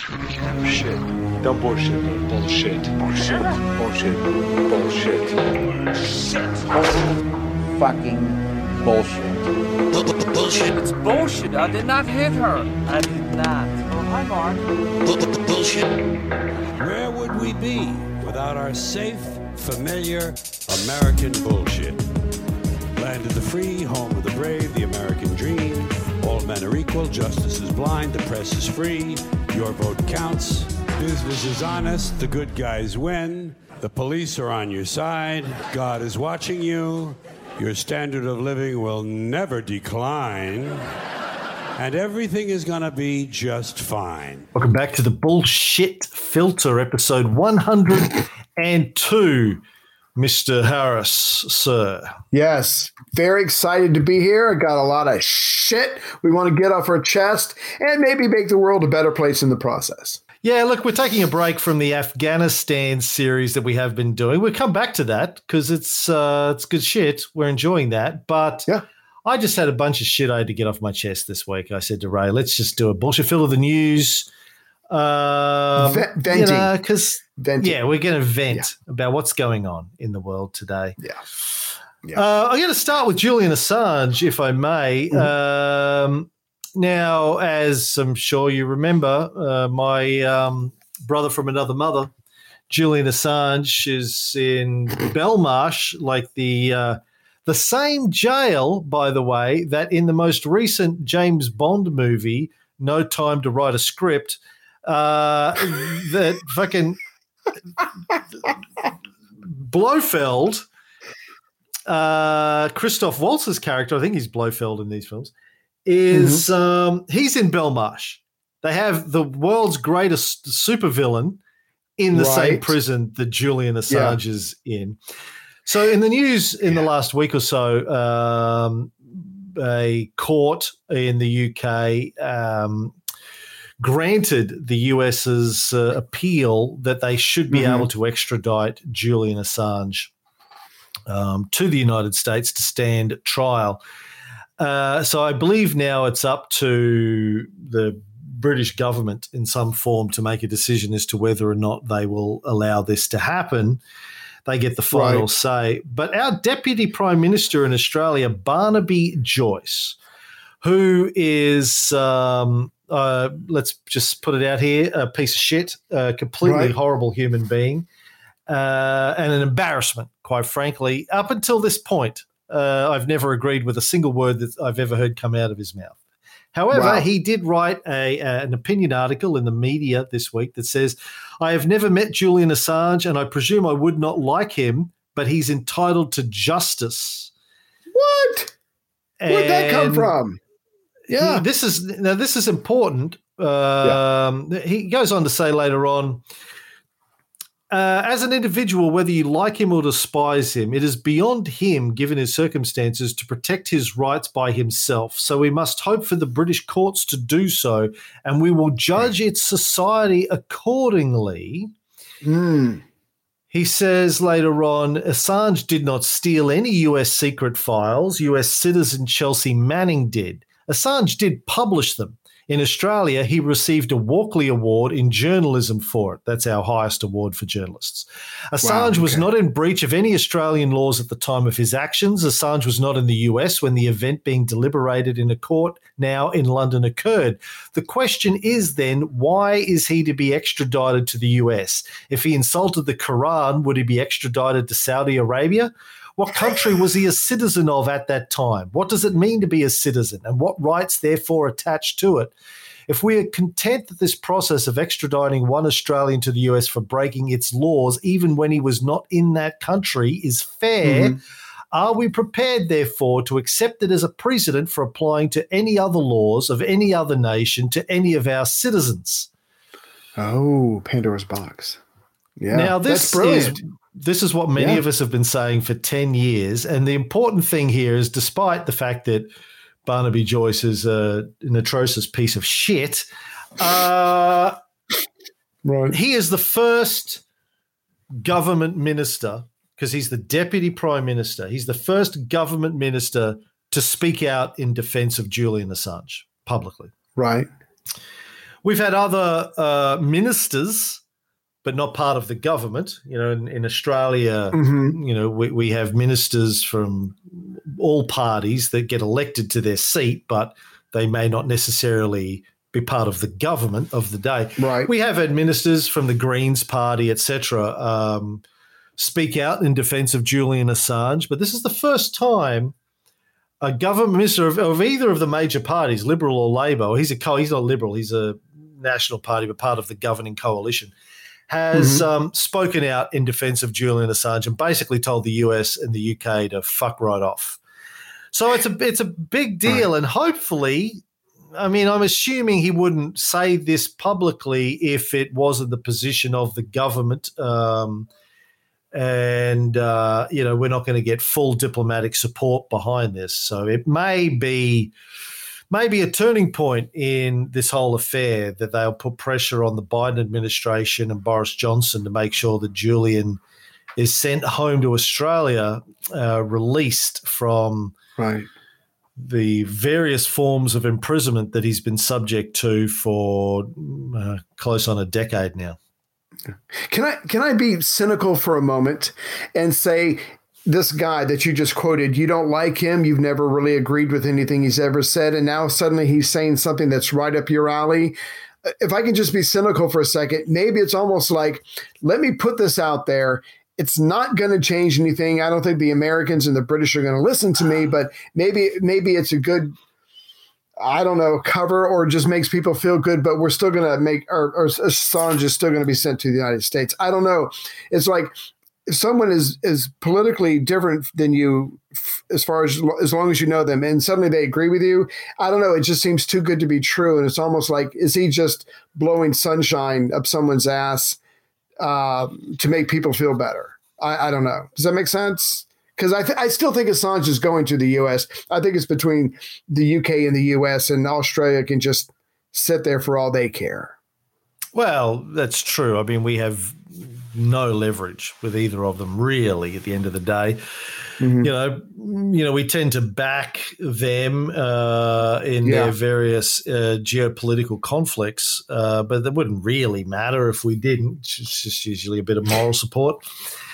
Shit. Dumb bullshit. Bullshit. Bullshit. Bullshit. Bullshit. Bullshit. Fucking bullshit. Bullshit. It's bullshit. I did not hit her. I did not. Oh, hi, Mark. Bullshit. Where would we be without our safe, familiar American bullshit? Land of the free, home of the brave, the American dream. All men are equal, justice is blind, the press is free, your vote counts, business is honest, the good guys win, the police are on your side, God is watching you, your standard of living will never decline, and everything is going to be just fine. Welcome back to the Bullshit Filter, episode 102. Mr. Harris, sir. Yes, very excited to be here. I got a lot of shit we want to get off our chest and maybe make the world a better place in the process. Yeah, look, we're taking a break from the Afghanistan series that we have been doing. We'll come back to that because it's good shit. We're enjoying that. But yeah. I just had a bunch of shit I had to get off my chest this week. I said to Ray, let's just do a bullshit fill of the news. Venting. You know, yeah, we're going to vent about what's going on in the world today. Yeah. I'm going to start with Julian Assange, if I may. Now, as I'm sure you remember, my brother from another mother, Julian Assange, is in Belmarsh, like the same jail, by the way, that in the most recent James Bond movie, No Time to Write a Script, that fucking Blofeld, Christoph Waltz's character, I think he's Blofeld in these films, is he's in Belmarsh. They have the world's greatest supervillain in the same prison that Julian Assange is in. So in the news in the last week or so, a court in the UK granted the US's appeal that they should be able to extradite Julian Assange to the United States to stand trial. So I believe now it's up to the British government in some form to make a decision as to whether or not they will allow this to happen. They get the final say. But our Deputy Prime Minister in Australia, Barnaby Joyce, who is let's just put it out here, a piece of shit, a completely horrible human being, and an embarrassment, quite frankly. Up until this point, I've never agreed with a single word that I've ever heard come out of his mouth. However, he did write an opinion article in the media this week that says, I have never met Julian Assange and I presume I would not like him, but he's entitled to justice. What? Where'd that come from? Yeah, this is important. He goes on to say later on, as an individual, whether you like him or despise him, it is beyond him, given his circumstances, to protect his rights by himself. So we must hope for the British courts to do so, and we will judge its society accordingly. Mm. He says later on, Assange did not steal any US secret files. US citizen Chelsea Manning did. Assange did publish them. In Australia, he received a Walkley Award in journalism for it. That's our highest award for journalists. Assange was not in breach of any Australian laws at the time of his actions. Assange was not in the US when the event being deliberated in a court now in London occurred. The question is then, why is he to be extradited to the US? If he insulted the Quran, would he be extradited to Saudi Arabia? What country was he a citizen of at that time? What does it mean to be a citizen and what rights therefore attach to it? If we are content that this process of extraditing one Australian to the US for breaking its laws, even when he was not in that country, is fair, are we prepared therefore to accept it as a precedent for applying to any other laws of any other nation to any of our citizens? Oh, Pandora's box. Yeah, now, that's brilliant. This is what many of us have been saying for 10 years. And the important thing here is, despite the fact that Barnaby Joyce is an atrocious piece of shit, he is the first government minister, because he's the Deputy Prime Minister, he's the first government minister to speak out in defense of Julian Assange publicly. Right. We've had other ministers, but not part of the government. You know, in Australia, mm-hmm. you know, we have ministers from all parties that get elected to their seat, but they may not necessarily be part of the government of the day. Right. We have had ministers from the Greens Party, etc., speak out in defense of Julian Assange, but this is the first time a government minister of either of the major parties, Liberal or Labor, he's not Liberal, he's a National Party, but part of the governing coalition, has mm-hmm. Spoken out in defense of Julian Assange and basically told the US and the UK to fuck right off. So it's a big deal, right. And hopefully, I mean, I'm assuming he wouldn't say this publicly if it wasn't the position of the government, and you know, we're not going to get full diplomatic support behind this. So it may be a turning point in this whole affair that they'll put pressure on the Biden administration and Boris Johnson to make sure that Julian is sent home to Australia, released from right. the various forms of imprisonment that he's been subject to for close on a decade now. Can I be cynical for a moment and say this guy that you just quoted, you don't like him, you've never really agreed with anything he's ever said, and now suddenly he's saying something that's right up your alley? If I can just be cynical for a second, maybe it's almost like, let me put this out there. It's not going to change anything. I don't think the Americans and the British are going to listen to me, but maybe it's a good, I don't know, cover, or just makes people feel good, but we're still going to make, or Assange is still going to be sent to the United States. I don't know. It's like if someone is politically different than you, as far as long as you know them, and suddenly they agree with you, I don't know. It just seems too good to be true. And it's almost like, is he just blowing sunshine up someone's ass to make people feel better? I don't know. Does that make sense? Because I still think Assange is going to the U.S. I think it's between the UK and the U.S., and Australia can just sit there for all they care. Well, that's true. I mean, we have no leverage with either of them, really, at the end of the day. Mm-hmm. You know, we tend to back them in their various geopolitical conflicts, but that wouldn't really matter if we didn't. It's just usually a bit of moral support.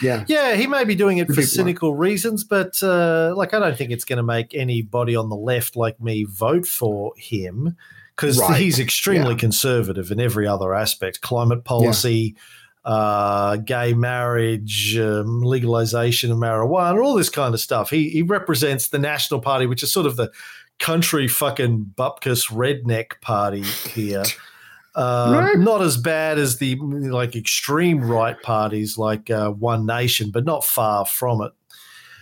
Yeah, he may be doing it for cynical reasons, but I don't think it's going to make anybody on the left like me vote for him, because he's extremely conservative in every other aspect, climate policy, gay marriage, legalization of marijuana, all this kind of stuff. He represents the National Party, which is sort of the country fucking bupkis redneck party here. Not as bad as the extreme right parties like One Nation, but not far from it.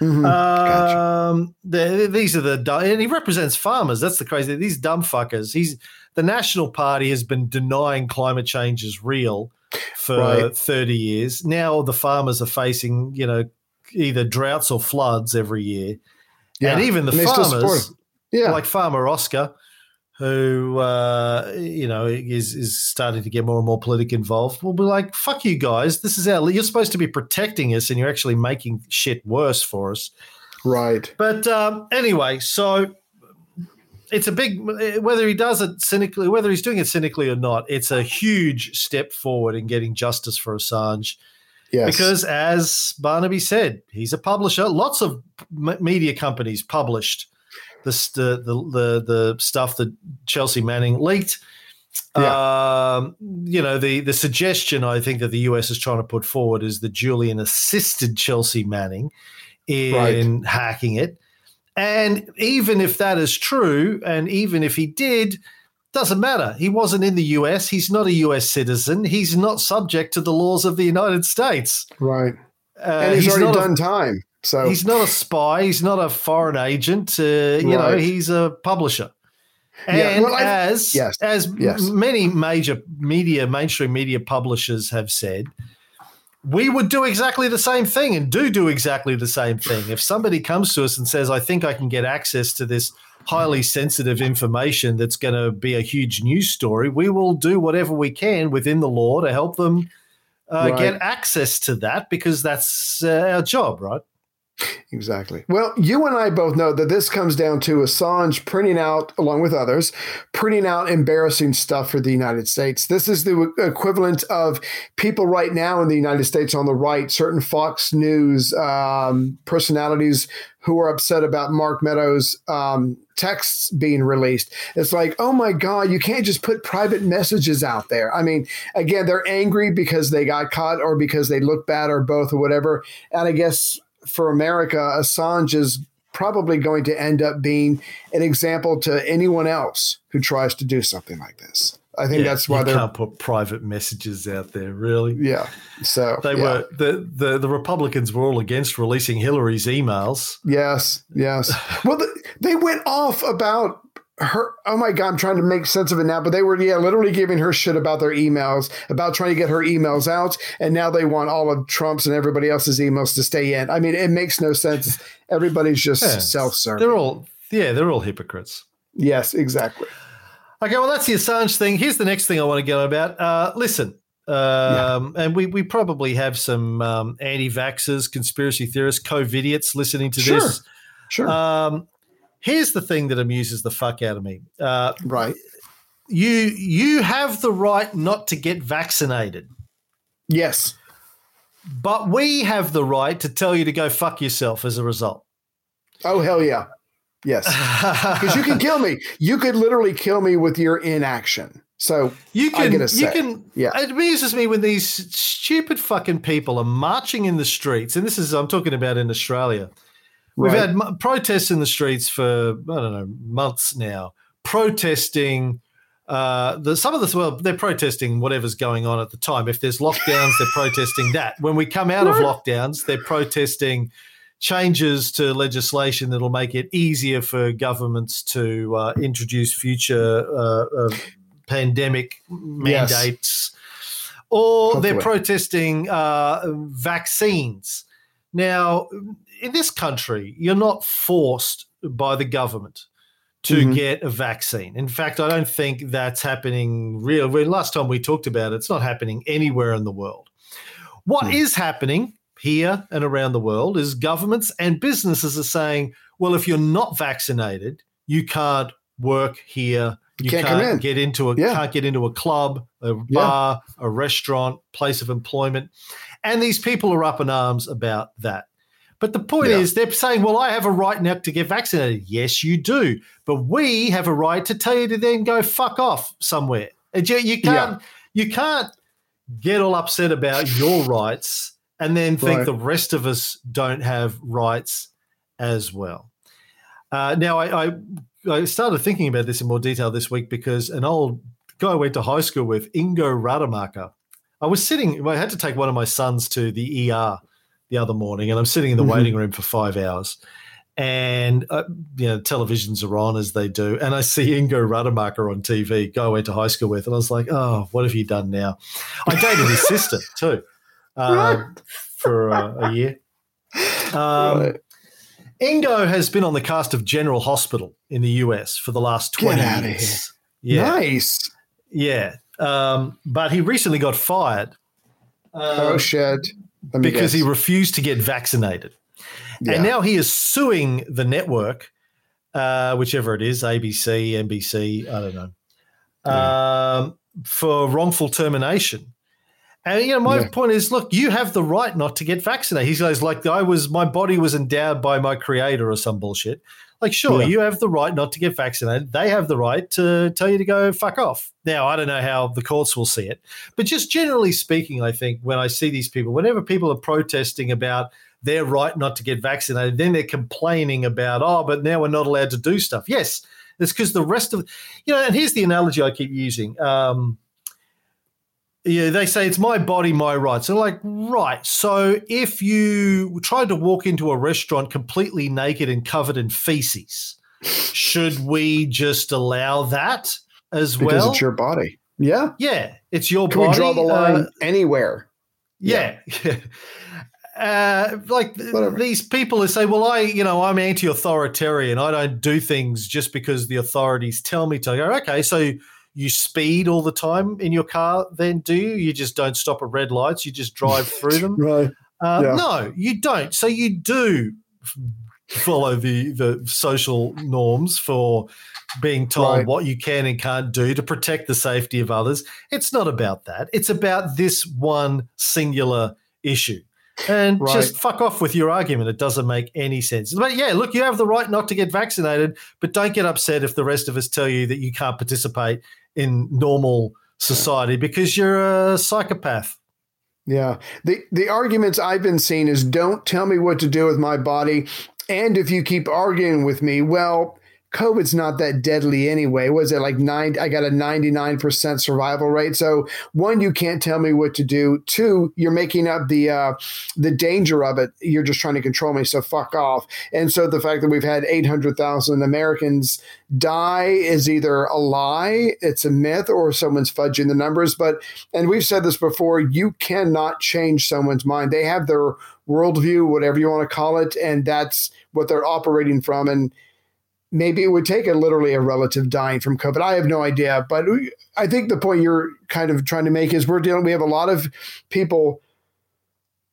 Mm-hmm. These are the dumb, and he represents farmers. That's the crazy. These dumb fuckers. The National Party has been denying climate change is real for 30 years. Now the farmers are facing, you know, either droughts or floods every year. Yeah. And even the farmers, like Farmer Oscar, who, you know, is starting to get more and more politically involved, will be like, fuck you guys. This is you're supposed to be protecting us, and you're actually making shit worse for us. Right. But anyway, so it's a big, whether he's doing it cynically or not, it's a huge step forward in getting justice for Assange. Yes. Because as Barnaby said, he's a publisher. Lots of media companies published the stuff that Chelsea Manning leaked. Yeah. You know, the suggestion I think that the US is trying to put forward is that Julian assisted Chelsea Manning in hacking it. And even if that is true, and even if he did, doesn't matter. He wasn't in the U.S. He's not a U.S. citizen. He's not subject to the laws of the United States. Right. And he's already done time. So he's not a spy. He's not a foreign agent. You know, he's a publisher. And many major mainstream media publishers have said, we would do exactly the same thing and do exactly the same thing. If somebody comes to us and says, I think I can get access to this highly sensitive information that's going to be a huge news story, we will do whatever we can within the law to help them get access to that, because that's our job, right? Exactly. Well, you and I both know that this comes down to Assange printing out, along with others, printing out embarrassing stuff for the United States. This is the equivalent of people right now in the United States on the right, certain Fox News personalities who are upset about Mark Meadows' texts being released. It's like, oh my God, you can't just put private messages out there. I mean, again, they're angry because they got caught or because they look bad or both or whatever. And I guess for America, Assange is probably going to end up being an example to anyone else who tries to do something like this. I think that's why they can't put private messages out there, really. Yeah. So they were the Republicans were all against releasing Hillary's emails. Yes. Yes. Well, they went off about her. Oh my God, I'm trying to make sense of it now, but they were literally giving her shit about their emails, about trying to get her emails out, and now they want all of Trump's and everybody else's emails to stay in. I mean, it makes no sense. Everybody's just self-serving. They're all hypocrites. Yes, exactly. Okay, well, that's the Assange thing. Here's the next thing I want to get on about. And we probably have some anti-vaxxers, conspiracy theorists, COVID-idiots listening to this. Sure. Here's the thing that amuses the fuck out of me. Right. You have the right not to get vaccinated. Yes. But we have the right to tell you to go fuck yourself as a result. Oh, hell yeah. Yes, because you can kill me. You could literally kill me with your inaction. So it amuses me when these stupid fucking people are marching in the streets, and I'm talking about in Australia. Right. We've had protests in the streets for months now, protesting. They're protesting whatever's going on at the time. If there's lockdowns, they're protesting that. When we come out of lockdowns, they're protesting changes to legislation that'll make it easier for governments to introduce future pandemic mandates. Yes. Or hopefully. They're protesting vaccines. Now, in this country, you're not forced by the government to get a vaccine. In fact, I don't think that's happening really. Last time we talked about it, it's not happening anywhere in the world. What is happening here and around the world is governments and businesses are saying, well, if you're not vaccinated, you can't work here. You can't get into a can't get into a club, a bar, a restaurant, place of employment. And these people are up in arms about that. But the point is they're saying, well, I have a right now to get vaccinated. Yes, you do. But we have a right to tell you to then go fuck off somewhere. And you can't get all upset about your rights and then think the rest of us don't have rights as well. Now, I started thinking about this in more detail this week because an old guy I went to high school with, Ingo Rademacher, I had to take one of my sons to the ER the other morning, and I'm sitting in the waiting room for 5 hours, and televisions are on as they do, and I see Ingo Rademacher on TV, guy I went to high school with, and I was like, oh, what have you done now? I dated his sister too. For a year. Ingo has been on the cast of General Hospital in the US for the last 20 years. Yeah. Nice. Yeah. But he recently got fired. Because he refused to get vaccinated. Yeah. And now he is suing the network, whichever it is, ABC, NBC, I don't know, for wrongful termination. And, my point is, look, you have the right not to get vaccinated. He goes, like, my body was endowed by my creator or some bullshit. Like, sure, you have the right not to get vaccinated. They have the right to tell you to go fuck off. Now, I don't know how the courts will see it. But just generally speaking, I think when I see these people, whenever people are protesting about their right not to get vaccinated, then they're complaining about, but now we're not allowed to do stuff. Yes, it's because the rest of – and here's the analogy I keep using. They say it's my body, my rights. They're like, right, so if you tried to walk into a restaurant completely naked and covered in feces, should we just allow that as well? Because it's your body. Yeah. Yeah, it's your body. Can we draw the line anywhere? Yeah. These people who say, well, I'm anti-authoritarian. I don't do things just because the authorities tell me to. I go, okay, so – you speed all the time in your car then, do you? You just don't stop at red lights. You just drive through them? Right. No, you don't. So you do follow the social norms for being told what you can and can't do to protect the safety of others. It's not about that. It's about this one singular issue. And just fuck off with your argument. It doesn't make any sense. But yeah, look, you have the right not to get vaccinated, but don't get upset if the rest of us tell you that you can't participate in normal society because you're a psychopath. Yeah. The arguments I've been seeing is don't tell me what to do with my body. And if you keep arguing with me, well, COVID's not that deadly anyway. Was it like 9? I got a 99% survival rate. So one, you can't tell me what to do. Two, you're making up the danger of it. You're just trying to control me. So fuck off. And so the fact that we've had 800,000 Americans die is either a lie, it's a myth, or someone's fudging the numbers. But, and we've said this before, you cannot change someone's mind. They have their worldview, whatever you want to call it. And that's what they're operating from. And maybe it would take a relative dying from COVID. I have no idea, but I think the point you're kind of trying to make is we have a lot of people.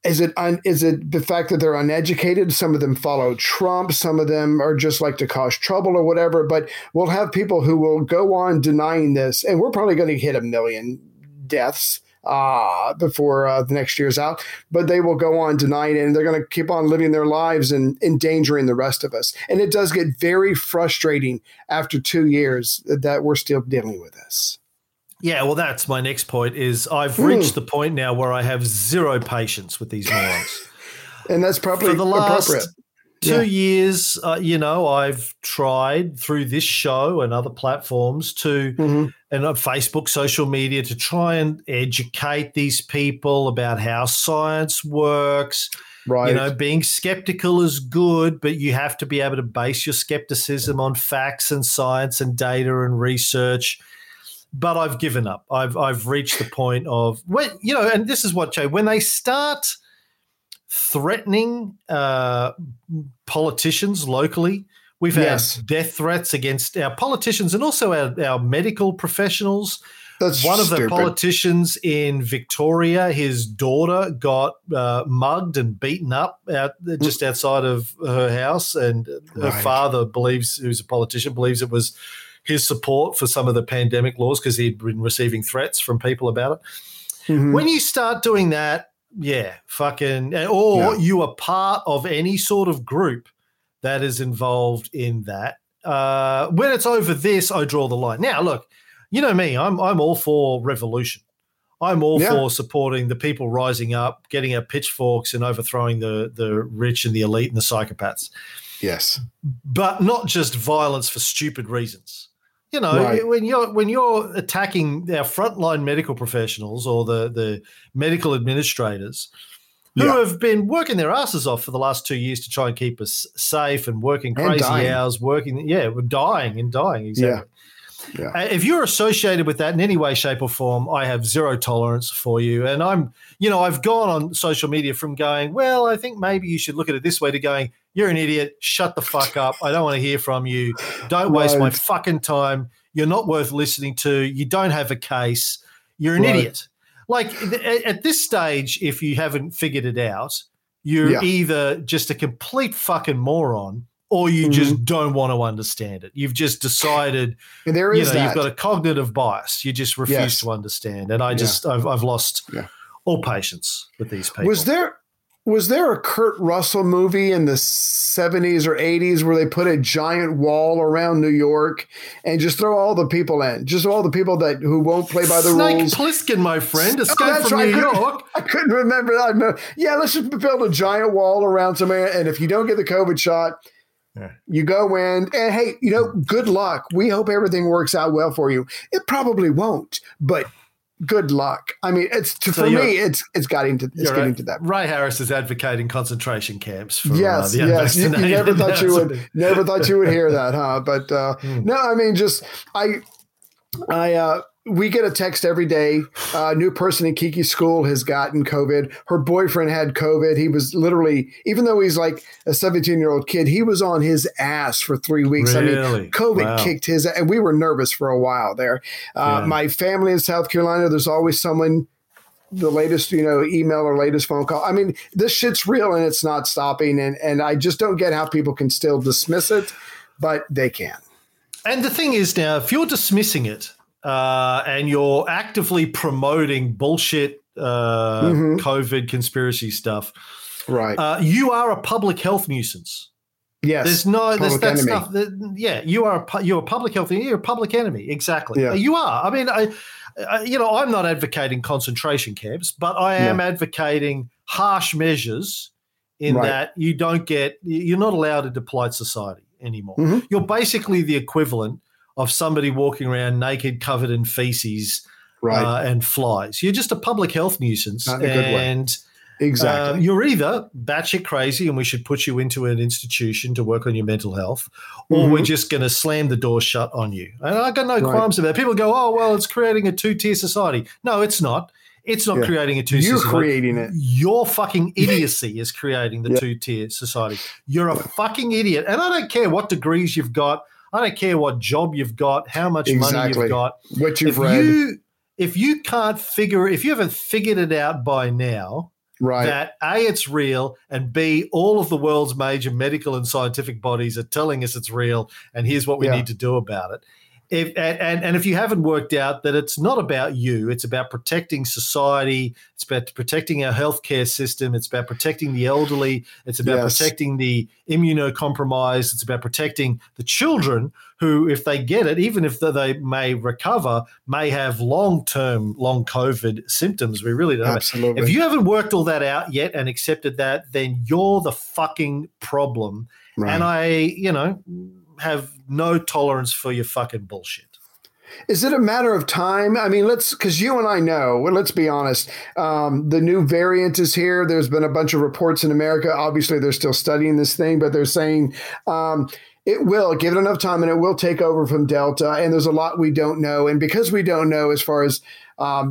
Is it the fact that they're uneducated? Some of them follow Trump. Some of them are just like to cause trouble or whatever, but we'll have people who will go on denying this, and we're probably going to hit 1 million deaths before the next year's out, but they will go on denying it, and they're going to keep on living their lives and endangering the rest of us. And it does get very frustrating after 2 years that we're still dealing with this. Yeah, well, that's my next point is I've reached the point now where I have zero patience with these morons. And that's probably for the last 2 years, I've tried through this show and other platforms to and on Facebook, social media, to try and educate these people about how science works. Right. You know, being skeptical is good, but you have to be able to base your skepticism on facts and science and data and research. But I've given up. I've reached the point of and this is what, Jay, when they start threatening politicians locally. We've had death threats against our politicians and also our medical professionals. That's one of the politicians in Victoria, his daughter got mugged and beaten up just outside of her house, and her father believes, who's a politician, believes it was his support for some of the pandemic laws because he'd been receiving threats from people about it. Mm-hmm. When you start doing that, you are part of any sort of group that is involved in that. When it's over this, I draw the line. Now, look, you know me, I'm all for revolution. I'm all for supporting the people rising up, getting our pitchforks and overthrowing the rich and the elite and the psychopaths. Yes. But not just violence for stupid reasons. You know, when you're attacking our frontline medical professionals or the medical administrators who have been working their asses off for the last 2 years to try and keep us safe and working crazy hours, we're dying. Exactly. Yeah. If you're associated with that in any way, shape or form, I have zero tolerance for you. And I've gone on social media from going, well, I think maybe you should look at it this way to going, you're an idiot. Shut the fuck up. I don't want to hear from you. Don't waste my fucking time. You're not worth listening to. You don't have a case. You're an idiot. Like at this stage, if you haven't figured it out, you're either just a complete fucking moron or you just don't want to understand it. You've just decided you've got a cognitive bias. You just refuse to understand. And I just I've lost all patience with these people. Was there a Kurt Russell movie in the 70s or 80s where they put a giant wall around New York and just throw all the people in? Just all the people who won't play by the rules. Snake Plissken, my friend, escaped from New York. I couldn't remember that. Yeah, let's just build a giant wall around somewhere, and if you don't get the COVID shot, you go in, and hey, good luck. We hope everything works out well for you. It probably won't, but good luck. I mean, it's getting to that. Ray Harris is advocating concentration camps. For, yes. You never thought you would hear that, huh? But no, I mean, just we get a text every day. A new person in Kiki's school has gotten COVID. Her boyfriend had COVID. He was literally, even though he's like a 17-year-old kid, he was on his ass for 3 weeks. Really? I mean, COVID kicked his ass, and we were nervous for a while there. My family in South Carolina, there's always someone the latest, you know, email or latest phone call. I mean, this shit's real and it's not stopping. And I just don't get how people can still dismiss it, but they can. And the thing is now, if you're dismissing it and you're actively promoting bullshit COVID conspiracy stuff, right? You are a public health nuisance. Yes, you're a public health. You're a public enemy. Exactly. Yeah. You are. I mean, I'm not advocating concentration camps, but I am advocating harsh measures in that you're not allowed into polite society anymore. Mm-hmm. You're basically the equivalent of somebody walking around naked, covered in feces, and flies. You're just a public health nuisance. Not in a good way. Exactly. You're either batshit crazy and we should put you into an institution to work on your mental health, or we're just going to slam the door shut on you. And I've got no qualms about it. People go, oh, well, it's creating a two-tier society. No, it's not. It's not creating a two-tier society. You're creating it. Your fucking idiocy is creating the two-tier society. You're a fucking idiot. And I don't care what degrees you've got. I don't care what job you've got, how much money you've got. What you've read. If you haven't figured it out by now, that A, it's real, and B, all of the world's major medical and scientific bodies are telling us it's real, and here's what we need to do about it. If you haven't worked out that it's not about you, it's about protecting society, it's about protecting our healthcare system, it's about protecting the elderly, it's about protecting the immunocompromised, it's about protecting the children who, if they get it, even if they may recover, may have long COVID symptoms. We really don't know. Absolutely. If you haven't worked all that out yet and accepted that, then you're the fucking problem. Right. And I, have no tolerance for your fucking bullshit. Is it a matter of time? I mean, because you and I know, well, let's be honest, the new variant is here. There's been a bunch of reports in America. Obviously, they're still studying this thing, but they're saying it will, give it enough time, and it will take over from Delta. And there's a lot we don't know. And because we don't know as far as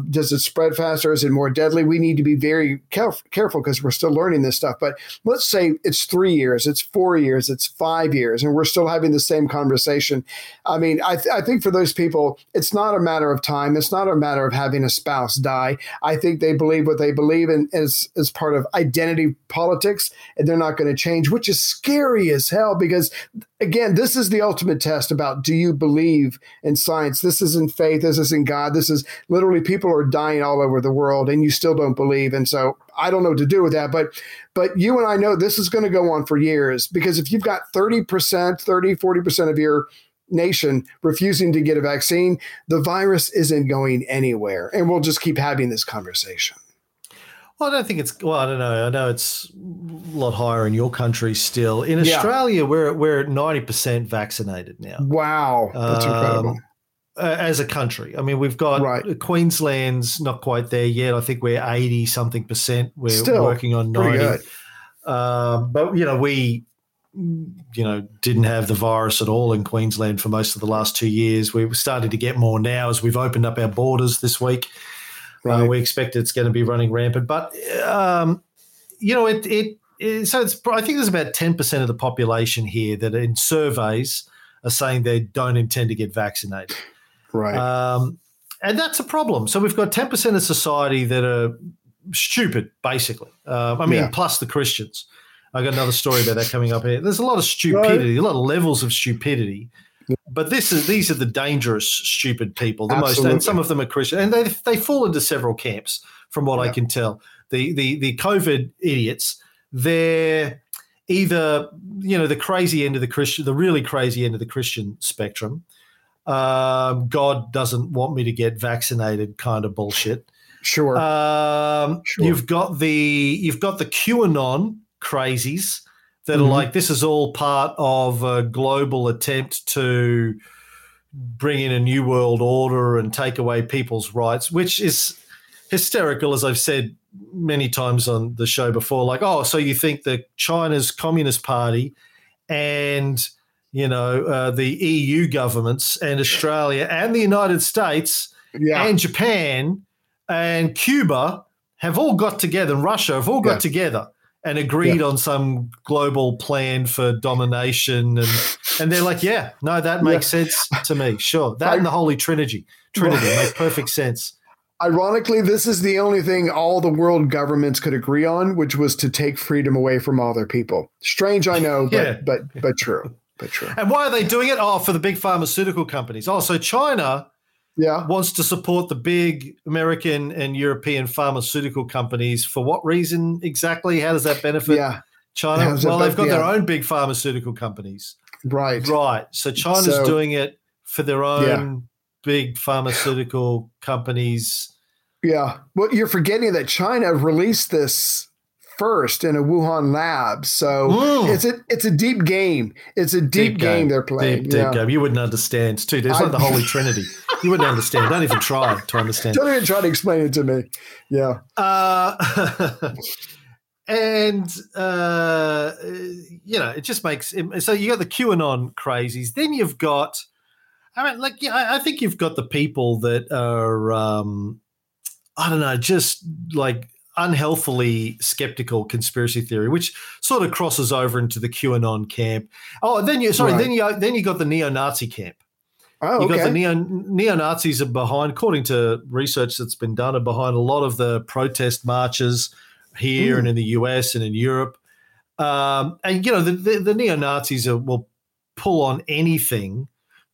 does it spread faster? Is it more deadly? We need to be very careful because we're still learning this stuff. But let's say it's 3 years, it's 4 years, it's 5 years, and we're still having the same conversation. I mean, I think for those people, it's not a matter of time. It's not a matter of having a spouse die. I think they believe what they believe in as part of identity politics, and they're not going to change, which is scary as hell because, again, this is the ultimate test about do you believe in science? This isn't faith. This isn't God. This is literally people are dying all over the world and you still don't believe. And so I don't know what to do with that. But you and I know this is going to go on for years because if you've got 40% of your nation refusing to get a vaccine, the virus isn't going anywhere. And we'll just keep having this conversation. Well, I don't think it's – well, I don't know. I know it's a lot higher in your country still. In Australia, we're at 90% vaccinated now. Wow. That's incredible. As a country. I mean, we've got Queensland's not quite there yet. I think we're 80-something%. We're still working on 90. But, we didn't have the virus at all in Queensland for most of the last 2 years. We're starting to get more now as we've opened up our borders this week. Right. We expect it's going to be running rampant. But, I think there's about 10% of the population here that in surveys are saying they don't intend to get vaccinated. Right. And that's a problem. So we've got 10% of society that are stupid, basically. Plus the Christians. I got another story about that coming up here. There's a lot of stupidity, a lot of levels of stupidity. Yeah. But these are the dangerous, stupid people. And some of them are Christian. And they fall into several camps, from what I can tell. The COVID idiots, they're either, the crazy end of the Christian, the really crazy end of the Christian spectrum, God doesn't want me to get vaccinated kind of bullshit. Sure. You've got the QAnon crazies that are like, this is all part of a global attempt to bring in a new world order and take away people's rights, which is hysterical, as I've said many times on the show before, like, oh, so you think that China's Communist Party and, the EU governments and Australia and the United States and Japan and Cuba have all got together, and Russia have all got together and agreed on some global plan for domination. And they're like, yeah, no, that makes sense to me. Sure. That and the Holy Trinity make perfect sense. Ironically, this is the only thing all the world governments could agree on, which was to take freedom away from all their people. Strange, I know, but yeah. but true. But true. And why are they doing it? Oh, for the big pharmaceutical companies. Oh, so China wants to support the big American and European pharmaceutical companies. For what reason exactly? How does that benefit China? Well, they've got their own big pharmaceutical companies. Right. Right. So China's doing it for their own big pharmaceutical companies. Yeah. Well, you're forgetting that China released this first in a Wuhan lab. So it's a deep game. It's a deep game they're playing. Deep game. You wouldn't understand. It's too deep. It's like the Holy Trinity. You wouldn't understand. Don't even try to understand. Don't even try to explain it to me. Yeah. It just makes – so you got the QAnon crazies. Then you've got – I mean, I think you've got the people that are, just like unhealthily skeptical conspiracy theory, which sort of crosses over into the QAnon camp. Oh, then you got the neo-Nazi camp. Oh, okay. You got the neo-Nazis are behind, according to research that's been done, are behind a lot of the protest marches – here and in the US and in Europe. The neo-Nazis will pull on anything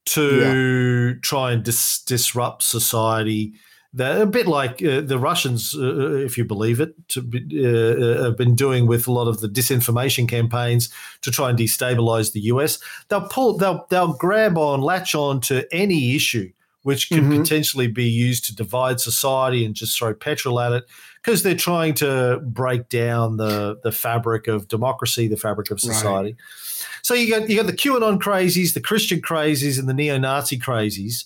to try and disrupt society. They're a bit like the Russians, if you believe it, have been doing with a lot of the disinformation campaigns to try and destabilize the US. They'll grab on, latch on to any issue which can potentially be used to divide society and just throw petrol at it, because they're trying to break down the fabric of democracy, the fabric of society. Right. So you got the QAnon crazies, the Christian crazies, and the neo-Nazi crazies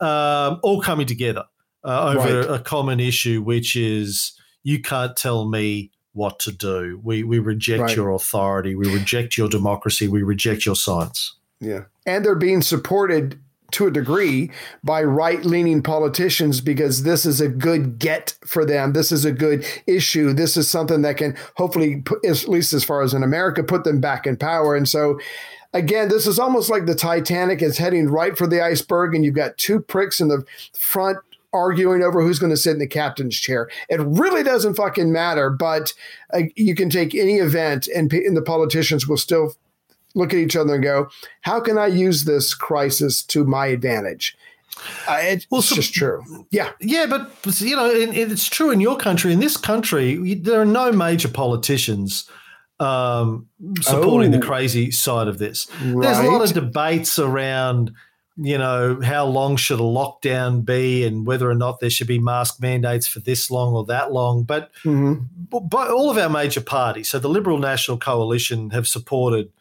all coming together over a common issue, which is you can't tell me what to do. We reject your authority. We reject your democracy. We reject your science. Yeah, and they're being supported to a degree by right-leaning politicians, because this is a good get for them. This is a good issue. This is something that can hopefully, at least as far as in America, put them back in power. And so, again, this is almost like the Titanic is heading right for the iceberg, and you've got two pricks in the front arguing over who's going to sit in the captain's chair. It really doesn't fucking matter, but you can take any event and the politicians will still look at each other and go, how can I use this crisis to my advantage? It's just true. Yeah. Yeah, but, it's true in your country. In this country, there are no major politicians supporting the crazy side of this. Right. There's a lot of debates around, how long should a lockdown be and whether or not there should be mask mandates for this long or that long. But, but all of our major parties, so the Liberal National Coalition, have supported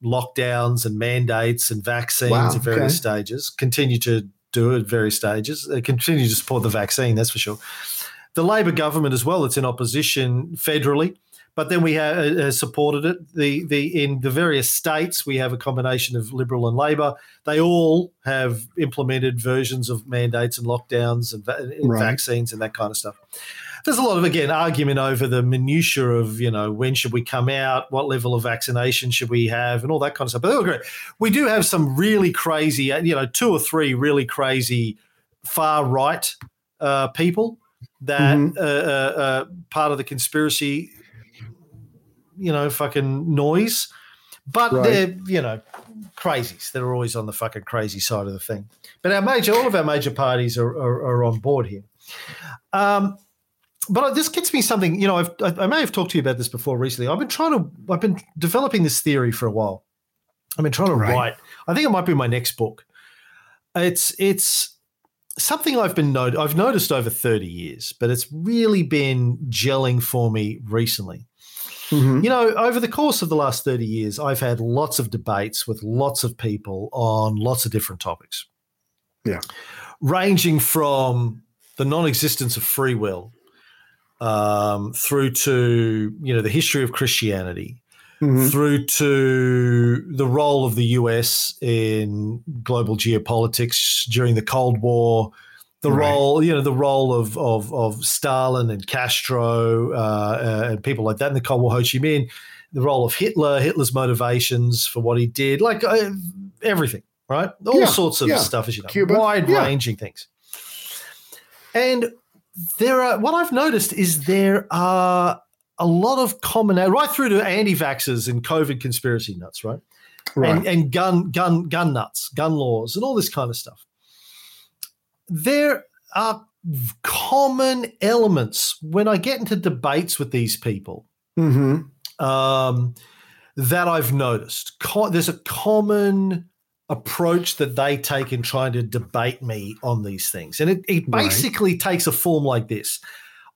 lockdowns and mandates and vaccines at various stages, continue to do at various stages. They continue to support the vaccine, that's for sure. The Labor government as well, it's in opposition federally, but then we have supported it. In the various states, we have a combination of Liberal and Labor. They all have implemented versions of mandates and lockdowns and vaccines and that kind of stuff. There's a lot of, again, argument over the minutiae of, when should we come out, what level of vaccination should we have, and all that kind of stuff. But great. We do have some really crazy, two or three really crazy far-right people that part of the conspiracy, fucking noise. But they're, crazies. They're always on the fucking crazy side of the thing. But all of our major parties are on board here. But this gets me something, I may have talked to you about this before recently. I've been developing this theory for a while. I've been trying to write. I think it might be my next book. It's something I've noticed over 30 years, but it's really been gelling for me recently. Mm-hmm. Over the course of the last 30 years, I've had lots of debates with lots of people on lots of different topics. Yeah. Ranging from the non-existence of free will, through to the history of Christianity, through to the role of the US in global geopolitics during the Cold War, the role of Stalin and Castro and people like that in the Cold War, Ho Chi Minh, the role of Hitler, Hitler's motivations for what he did, like everything, right? All sorts of stuff, as you know, wide-ranging things, and what I've noticed is there are a lot of commonality right through to anti-vaxxers and COVID conspiracy nuts, right? Right. And gun nuts, gun laws, and all this kind of stuff. There are common elements when I get into debates with these people that I've noticed. There's a common approach that they take in trying to debate me on these things. And it basically takes a form like this.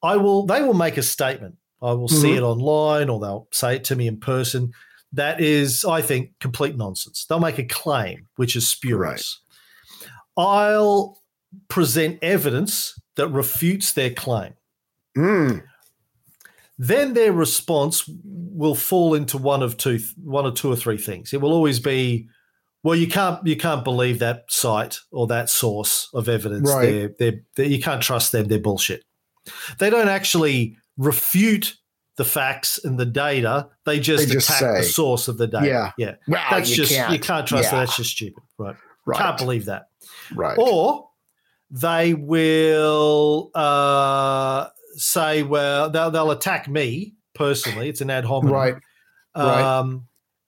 They will make a statement. I will see it online, or they'll say it to me in person. That is, I think, complete nonsense. They'll make a claim, which is spurious. Right. I'll present evidence that refutes their claim. Mm. Then their response will fall into one of two or three things. It will always be, well, you can't believe that site or that source of evidence. Right. They're, you can't trust them. They're bullshit. They don't actually refute the facts and the data. They just attack the source of the data. Yeah. Well, that's you can't trust that. That's just stupid. Right. Can't believe that. Right. Or they will say, well, they'll attack me personally. It's an ad hominem. Right.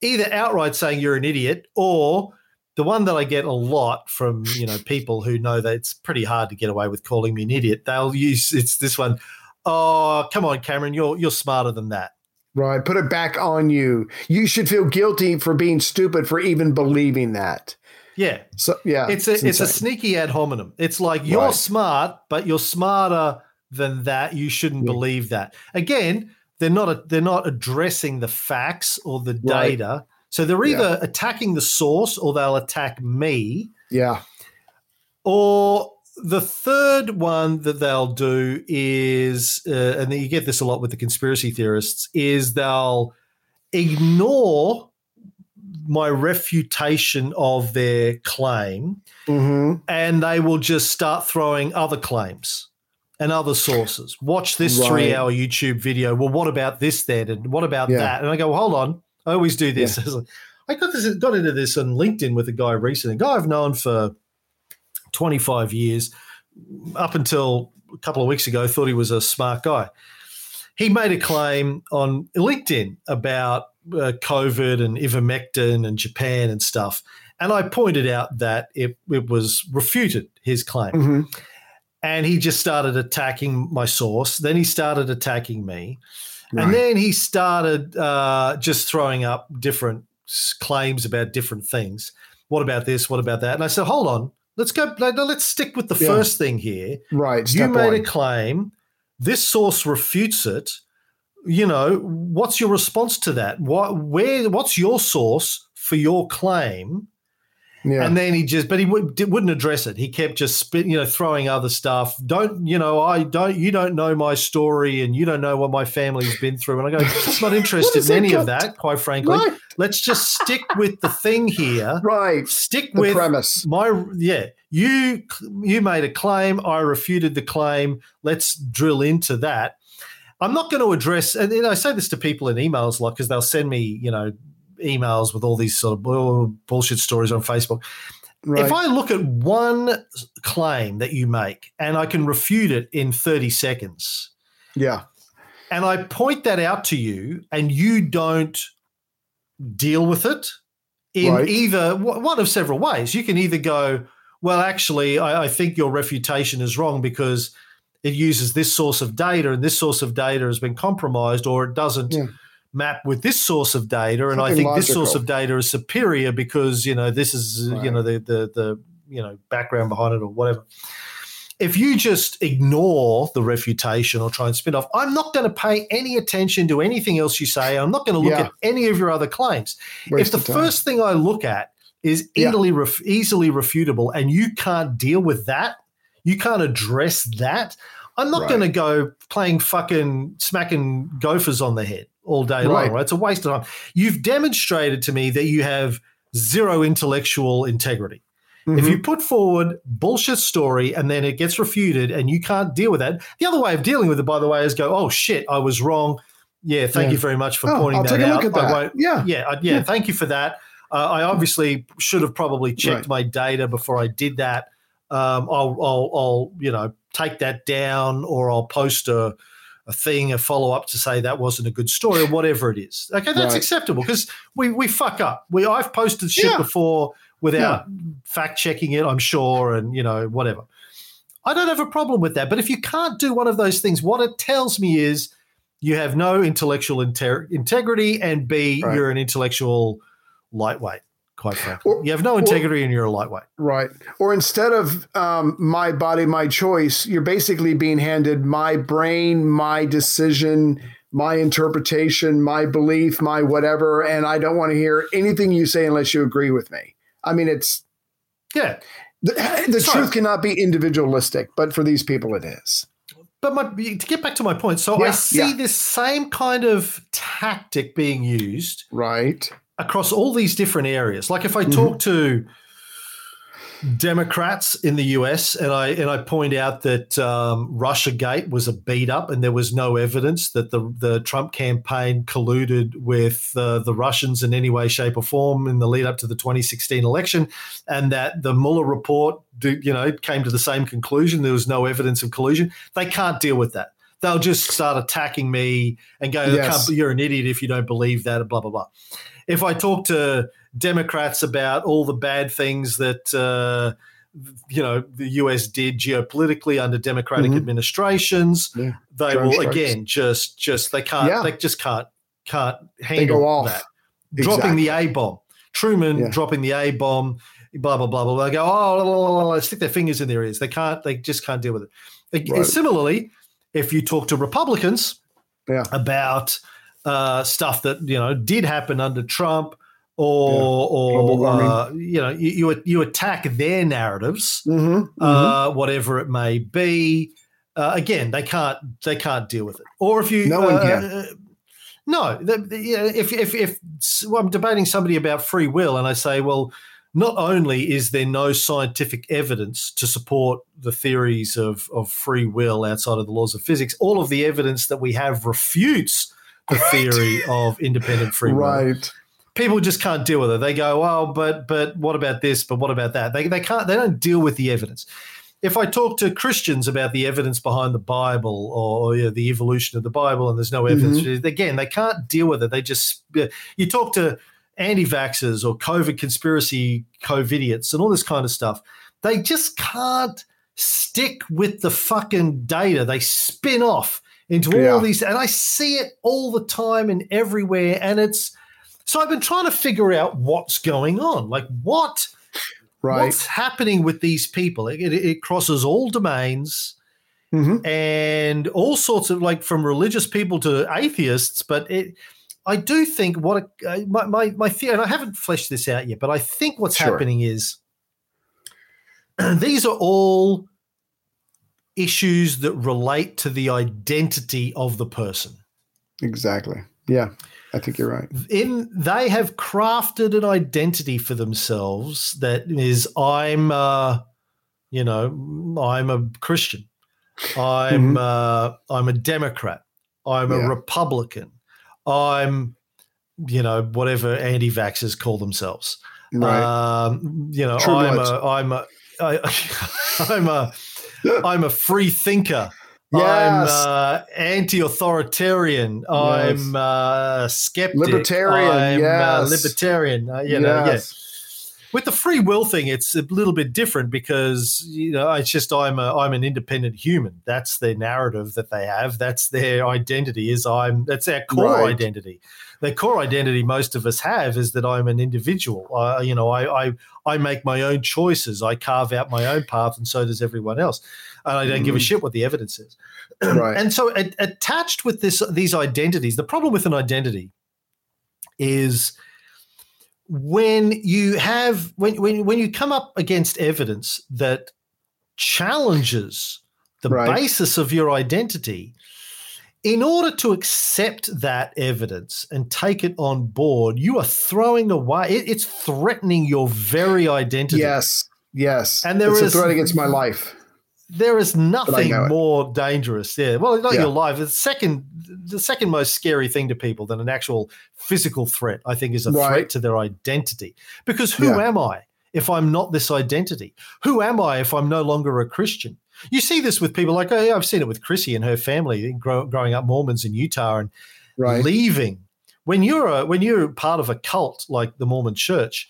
Either outright saying you're an idiot, or the one that I get a lot from, people who know that it's pretty hard to get away with calling me an idiot. They'll use this one. Oh, come on, Cameron, you're smarter than that. Right. Put it back on you. You should feel guilty for being stupid for even believing that. Yeah. So it's a sneaky ad hominem. It's like you're smart, but you're smarter than that. You shouldn't believe that. Again, they're not addressing the facts or the data. So they're either attacking the source, or they'll attack me. Yeah. Or the third one that they'll do is, and you get this a lot with the conspiracy theorists, is they'll ignore my refutation of their claim, and they will just start throwing other claims and other sources. Watch this 3-hour YouTube video. Well, what about this then? And what about that? And I go, well, hold on. I always do this. Yeah. I got into this on LinkedIn with a guy recently, a guy I've known for 25 years, up until a couple of weeks ago, thought he was a smart guy. He made a claim on LinkedIn about COVID and ivermectin and Japan and stuff, and I pointed out that it was refuted, his claim. And he just started attacking my source. Then he started attacking me. Right. And then he started just throwing up different claims about different things. What about this? What about that? And I said, hold on. Let's stick with the first thing here. Right. You made a claim. This source refutes it. What's your response to that? What's your source for your claim? Yeah. And then he wouldn't address it. He kept just throwing other stuff. You don't know my story, and you don't know what my family's been through. And I go, I'm not interested in any of that, quite frankly. Right. Let's just stick with the thing here. Right. Stick with the premise. You made a claim. I refuted the claim. Let's drill into that. I'm not going to address, and I say this to people in emails a lot, because they'll send me, emails with all these sort of bullshit stories on Facebook. Right. If I look at one claim that you make and I can refute it in 30 seconds, and I point that out to you, and you don't deal with it in either one of several ways. You can either go, well, actually, I think your refutation is wrong because it uses this source of data, and this source of data has been compromised, or it doesn't map with this source of data, and I think logical. This source of data is superior because this is the background behind it or whatever. If you just ignore the refutation or try and spin off, I'm not going to pay any attention to anything else you say. I'm not going to look at any of your other claims. Waste if the first thing I look at is easily refutable, and you can't deal with that, you can't address that, I'm not going to go playing fucking smacking gophers on the head all day long, right? It's a waste of time. You've demonstrated to me that you have zero intellectual integrity. If you put forward bullshit story and then it gets refuted and you can't deal with that, the other way of dealing with it, by the way, is go, oh, shit, I was wrong. Yeah, thank you very much for pointing that out. I'll take a look at that. Thank you for that. I obviously should have probably checked my data before I did that. I'll you know, take that down, or I'll post a thing, a follow-up to say that wasn't a good story, or whatever it is. Okay, that's acceptable, because we fuck up. I've posted shit before without fact-checking it, I'm sure, and, you know, whatever. I don't have a problem with that. But if you can't do one of those things, what it tells me is you have no intellectual integrity, and B, you're an intellectual lightweight. Quite frankly, you have no integrity, and you're a lightweight. Right. Or instead of my body, my choice, you're basically being handed my brain, my decision, my interpretation, my belief, my whatever, and I don't want to hear anything you say unless you agree with me. I mean, it's the truth cannot be individualistic, but for these people it is. But to get back to my point, so I see this same kind of tactic being used. Right. Across all these different areas. Like if I talk to Democrats in the US and I point out that Russiagate was a beat up and there was no evidence that the Trump campaign colluded with the Russians in any way, shape or form in the lead up to the 2016 election, and that the Mueller report came to the same conclusion, there was no evidence of collusion, they can't deal with that. They'll just start attacking me and go, you're an idiot if you don't believe that, and blah, blah, blah. If I talk to Democrats about all the bad things that, the US did geopolitically under Democratic administrations, they will, again, just they can't, they just can't handle that. Exactly. Dropping the A-bomb. Truman dropping the A-bomb, blah, blah, blah, blah. They go, stick their fingers in their ears. They just can't deal with it. Right. Similarly, if you talk to Republicans about stuff that did happen under Trump, you attack their narratives, whatever it may be. Again, they can't deal with it. Or if you, no one can. If I'm debating somebody about free will, and I say, well, not only is there no scientific evidence to support the theories of free will outside of the laws of physics, all of the evidence that we have refutes the theory of independent free will. Right. People just can't deal with it. They go, oh, but what about this? But what about that? They don't deal with the evidence. If I talk to Christians about the evidence behind the Bible or the evolution of the Bible, and there's no evidence, again, they can't deal with it. They just you talk to anti-vaxxers or COVID conspiracy COVIDiots and all this kind of stuff, they just can't stick with the fucking data. They spin off into all these, and I see it all the time and everywhere, and it's so I've been trying to figure out what's going on, like what's happening with these people. It crosses all domains. And all sorts of, like, from religious people to atheists, but I do think my theory, and I haven't fleshed this out yet, but I think what's happening is these are all issues that relate to the identity of the person. Exactly. Yeah, I think you're right. They have crafted an identity for themselves that is, I'm a Christian. I'm a Democrat. I'm a Republican. I'm, whatever anti-vaxxers call themselves. Right. True I'm a free thinker. Yes. I'm anti-authoritarian. Yes. I'm skeptic. Libertarian. I'm libertarian. With the free will thing, it's a little bit different because it's just I'm an independent human. That's their narrative that they have. That's their identity. That's our core identity. Their core identity most of us have is that I'm an individual. I make my own choices. I carve out my own path, and so does everyone else. And I don't give a shit what the evidence is. Right. And so attached with these identities, the problem with an identity is, when you come up against evidence that challenges the basis of your identity, in order to accept that evidence and take it on board, you are throwing away. It's threatening your very identity. Yes. And it's a threat against my life. There is nothing more dangerous. Yeah. Well, not your life. The second most scary thing to people than an actual physical threat, I think, is a threat to their identity. Because who am I? if I'm not this identity? Who am I if I'm no longer a Christian? You see this with people like, I've seen it with Chrissy and her family growing up Mormons in Utah and leaving. When you're part of a cult like the Mormon Church,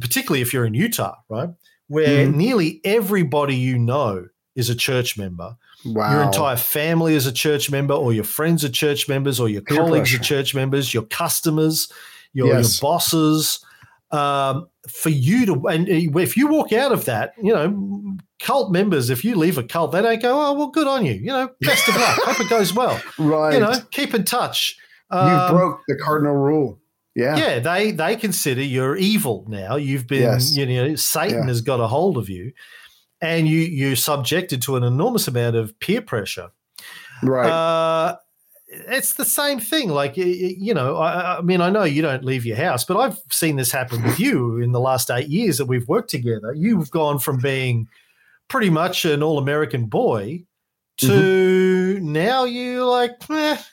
particularly if you're in Utah, right, where nearly everybody you know is a church member. Wow. Your entire family is a church member, or your friends are church members, or your colleagues are church members, your customers, your bosses. And if you walk out of that, you know, cult members, if you leave a cult, they don't go, oh, well, good on you. You know, best of luck. Hope it goes well. Right. You know, keep in touch. You broke the cardinal rule. Yeah. Yeah, they consider you're evil now. You've been, you know, Satan has got a hold of you. And you're subjected to an enormous amount of peer pressure. Right. It's the same thing. Like, you know, I mean, I know you don't leave your house, but I've seen this happen with you in the last 8 years that we've worked together. You've gone from being pretty much an all-American boy to now you're like,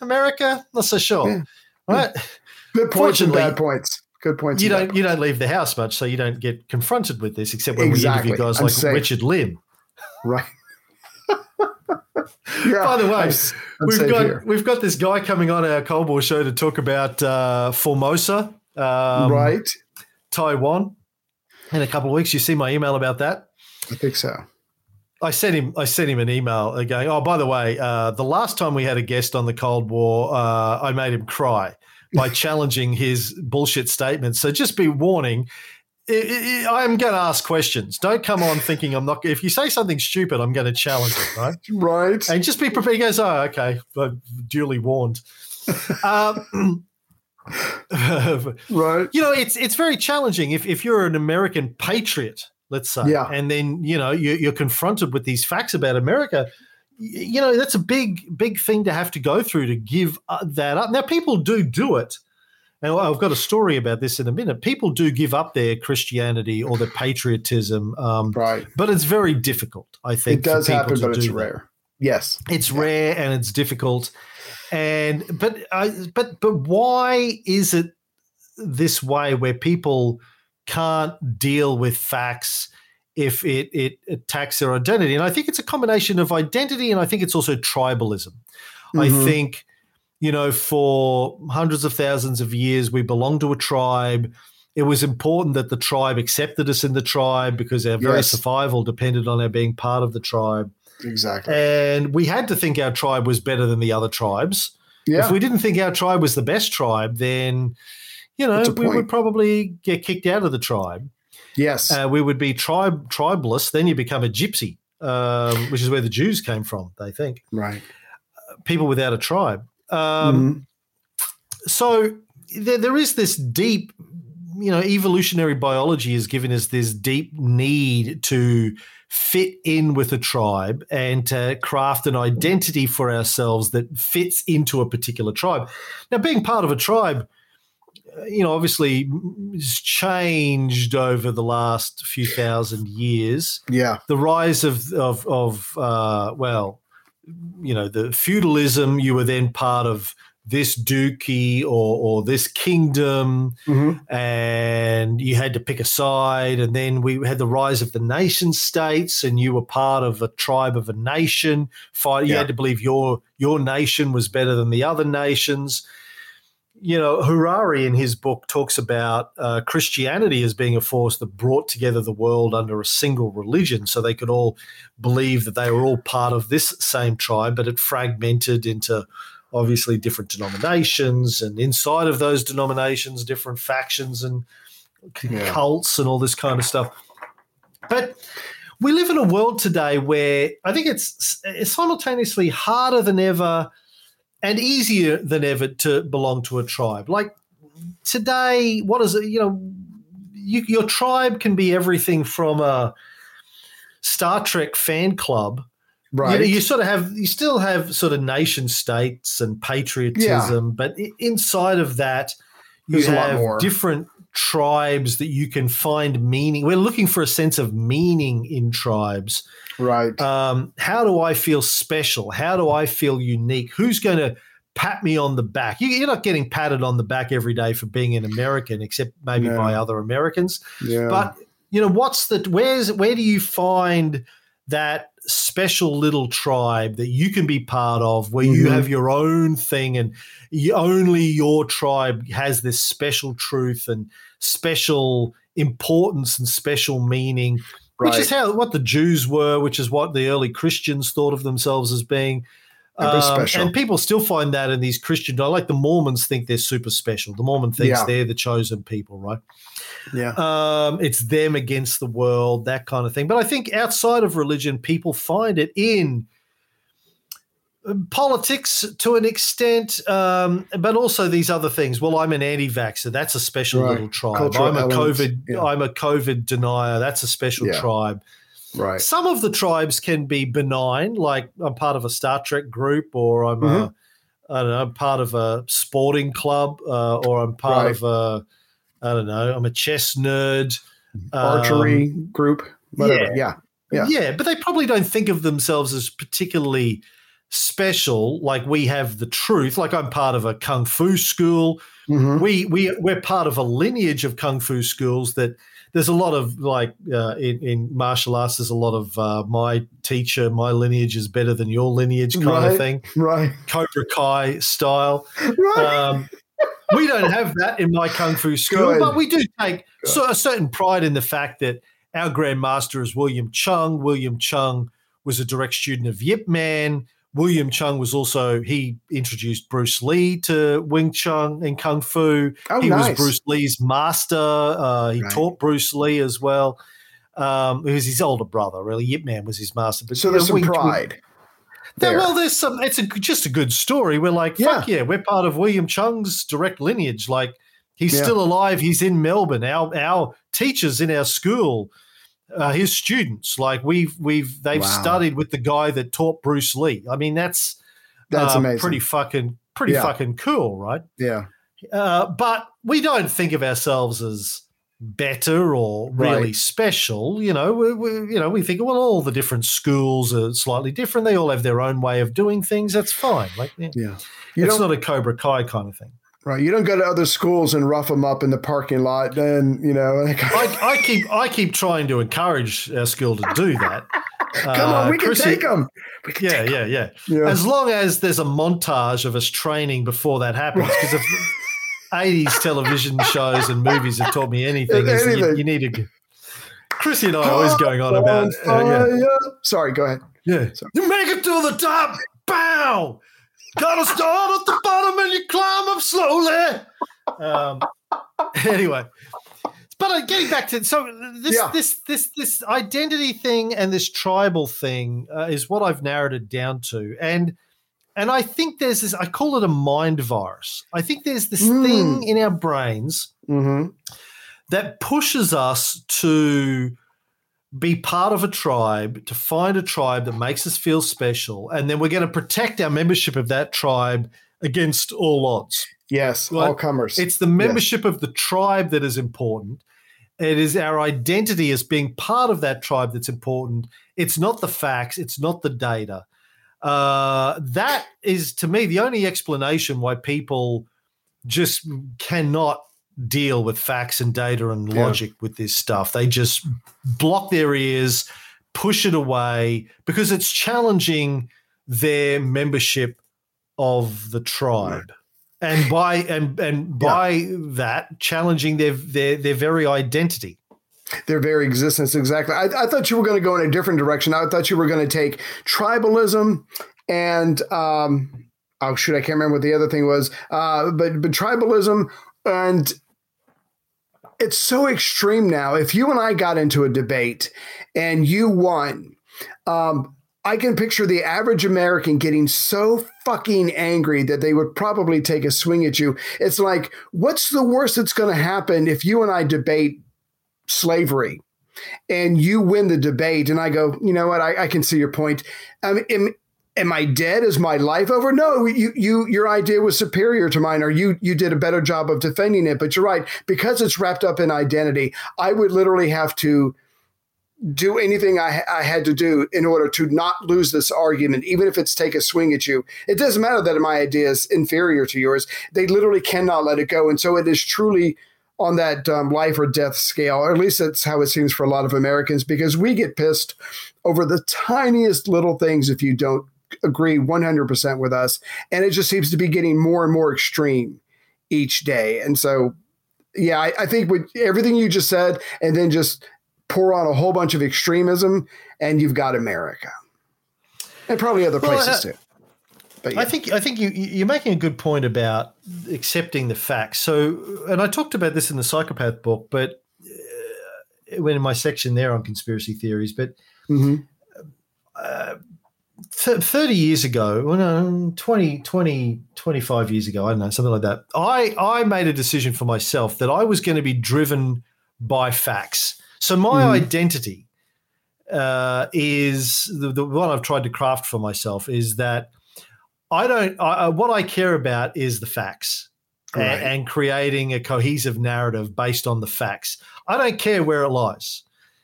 America, not so sure. Yeah. Right? Good points and bad points. Good points. You don't leave the house much, so you don't get confronted with this, except when we interview guys like Richard Lim. Right. By the way, we've got this guy coming on our Cold War show to talk about Formosa, Taiwan, in a couple of weeks. You see my email about that? I think so. I sent him an email going, oh, by the way, the last time we had a guest on the Cold War, I made him cry by challenging his bullshit statements. So just be warning, I'm going to ask questions. Don't come on thinking I'm not – if you say something stupid, I'm going to challenge it, right? Right. And just be prepared. He goes, oh, okay, I'm duly warned. Right. You know, it's very challenging if you're an American patriot, let's say, and then, you know, you're confronted with these facts about America – you know, that's a big thing to have to go through to give that up. Now, people do it. And I've got a story about this in a minute. People do give up their Christianity or their patriotism. But it's very difficult, I think. It does happen, but it's rare. Yes. It's rare and it's difficult. But why is it this way where people can't deal with facts if it attacks their identity? And I think it's a combination of identity and I think it's also tribalism. Mm-hmm. I think, you know, for hundreds of thousands of years, we belonged to a tribe. It was important that the tribe accepted us in the tribe because our very survival depended on our being part of the tribe. Exactly. And we had to think our tribe was better than the other tribes. Yeah. If we didn't think our tribe was the best tribe, then, you know, we would probably get kicked out of the tribe. Yes. We would be tribalists. Then you become a gypsy, which is where the Jews came from, they think. Right. People without a tribe. So there is this deep, you know, evolutionary biology has given us this deep need to fit in with a tribe and to craft an identity for ourselves that fits into a particular tribe. Now, being part of a tribe, you know, obviously it's changed over the last few thousand years. Yeah. The rise of you know, the feudalism, you were then part of this duchy or this kingdom and you had to pick a side. And then we had the rise of the nation states and you were part of a tribe of a nation. You had to believe your nation was better than the other nations. You know, Harari in his book talks about Christianity as being a force that brought together the world under a single religion so they could all believe that they were all part of this same tribe, but it fragmented into obviously different denominations and inside of those denominations, different factions and cults and all this kind of stuff. But we live in a world today where I think it's simultaneously harder than ever and easier than ever to belong to a tribe. Like today, what is it? You know, your tribe can be everything from a Star Trek fan club. Right. You know, you still have nation states and patriotism, but inside of that, there's a lot more different tribes that you can find meaning. We're looking for a sense of meaning in tribes. Right. How do I feel special? How do I feel unique? Who's going to pat me on the back? You're not getting patted on the back every day for being an American, except maybe by other Americans. Yeah. But you know, what's the, where do you find that special little tribe that you can be part of, where you have your own thing and only your tribe has this special truth and special importance and special meaning, which is how what the Jews were, which is what the early Christians thought of themselves as being. And people still find that in these Christian, like the Mormons think they're super special. The Mormon thinks they're the chosen people, right? Yeah. It's them against the world, that kind of thing. But I think outside of religion, people find it in politics to an extent, but also these other things. Well, I'm an anti-vaxxer. That's a special little tribe. Cultural elements. I'm a COVID denier. That's a special tribe. Right. Some of the tribes can be benign, like I'm part of a Star Trek group, or I'm I'm part of a sporting club, or I'm part of a, I'm a chess nerd, archery group, whatever. Yeah, but they probably don't think of themselves as particularly special. Like we have the truth. Like I'm part of a kung fu school. We're part of a lineage of kung fu schools that. There's a lot of like in martial arts. There's a lot of my teacher, my lineage is better than your lineage kind of thing. Right, Cobra Kai style. Right. We don't have that in my kung fu school, but we do take a certain pride in the fact that our grandmaster is William Chung. William Chung was a direct student of Yip Man. William Chung was also, he introduced Bruce Lee to Wing Chun and Kung Fu. He was Bruce Lee's master. He taught Bruce Lee as well. He was his older brother, really. Yip Man was his master. But, so there's some pride. Well, there's some, it's just a good story. We're like, fuck yeah, we're part of William Chung's direct lineage. Like, he's still alive. He's in Melbourne. Our teachers in our school, his students, like they've studied with the guy that taught Bruce Lee. I mean, that's amazing. Pretty fucking cool, right? Yeah. But we don't think of ourselves as better or really special. You know, we think, well, all the different schools are slightly different. They all have their own way of doing things. That's fine. Like, it's not a Cobra Kai kind of thing. Right, you don't go to other schools and rough them up in the parking lot. Then you know. I keep trying to encourage our school to do that. Come on, we can take them. Yeah. As long as there's a montage of us training before that happens, because if 80s television shows and movies have taught me anything. You need to. Chrissy and I are always going on about. Sorry, go ahead. Yeah, sorry. You make it to the top. Bow. Gotta start at the bottom and you climb up slowly. Anyway, but getting back to this identity thing and this tribal thing is what I've narrowed it down to, and I think there's this. I call it a mind virus. I think there's this thing in our brains that pushes us to be part of a tribe, to find a tribe that makes us feel special, and then we're going to protect our membership of that tribe against all odds. Yes, right? All comers. It's the membership of the tribe that is important. It is our identity as being part of that tribe that's important. It's not the facts. It's not the data. That is, to me, the only explanation why people just cannot deal with facts and data and logic with this stuff. They just block their ears, push it away, because it's challenging their membership of the tribe. And by that, challenging their very identity. Their very existence, exactly. I thought you were going to go in a different direction. I thought you were going to take tribalism and I can't remember what the other thing was. But tribalism and it's so extreme now. If you and I got into a debate and you won, I can picture the average American getting so fucking angry that they would probably take a swing at you. It's like, what's the worst that's going to happen if you and I debate slavery and you win the debate? And I go, you know what? I can see your point. Am I dead? Is my life over? No, your idea was superior to mine, or you did a better job of defending it. But you're right, because it's wrapped up in identity. I would literally have to do anything I had to do in order to not lose this argument, even if it's take a swing at you. It doesn't matter that my idea is inferior to yours. They literally cannot let it go. And so it is truly on that life or death scale, or at least that's how it seems for a lot of Americans, because we get pissed over the tiniest little things if you don't agree 100% with us. And it just seems to be getting more and more extreme each day. And so, yeah, I think with everything you just said, and then just pour on a whole bunch of extremism, and you've got America, and probably other places too. Yeah. I think you're making a good point about accepting the facts. So, and I talked about this in the Psychopath book, but in my section there on conspiracy theories, but 30 years ago, well, no, 25 years ago, I don't know, something like that, I made a decision for myself that I was going to be driven by facts. So my identity is the one I've tried to craft for myself is that what I care about is the facts, right, and creating a cohesive narrative based on the facts. I don't care where it lies.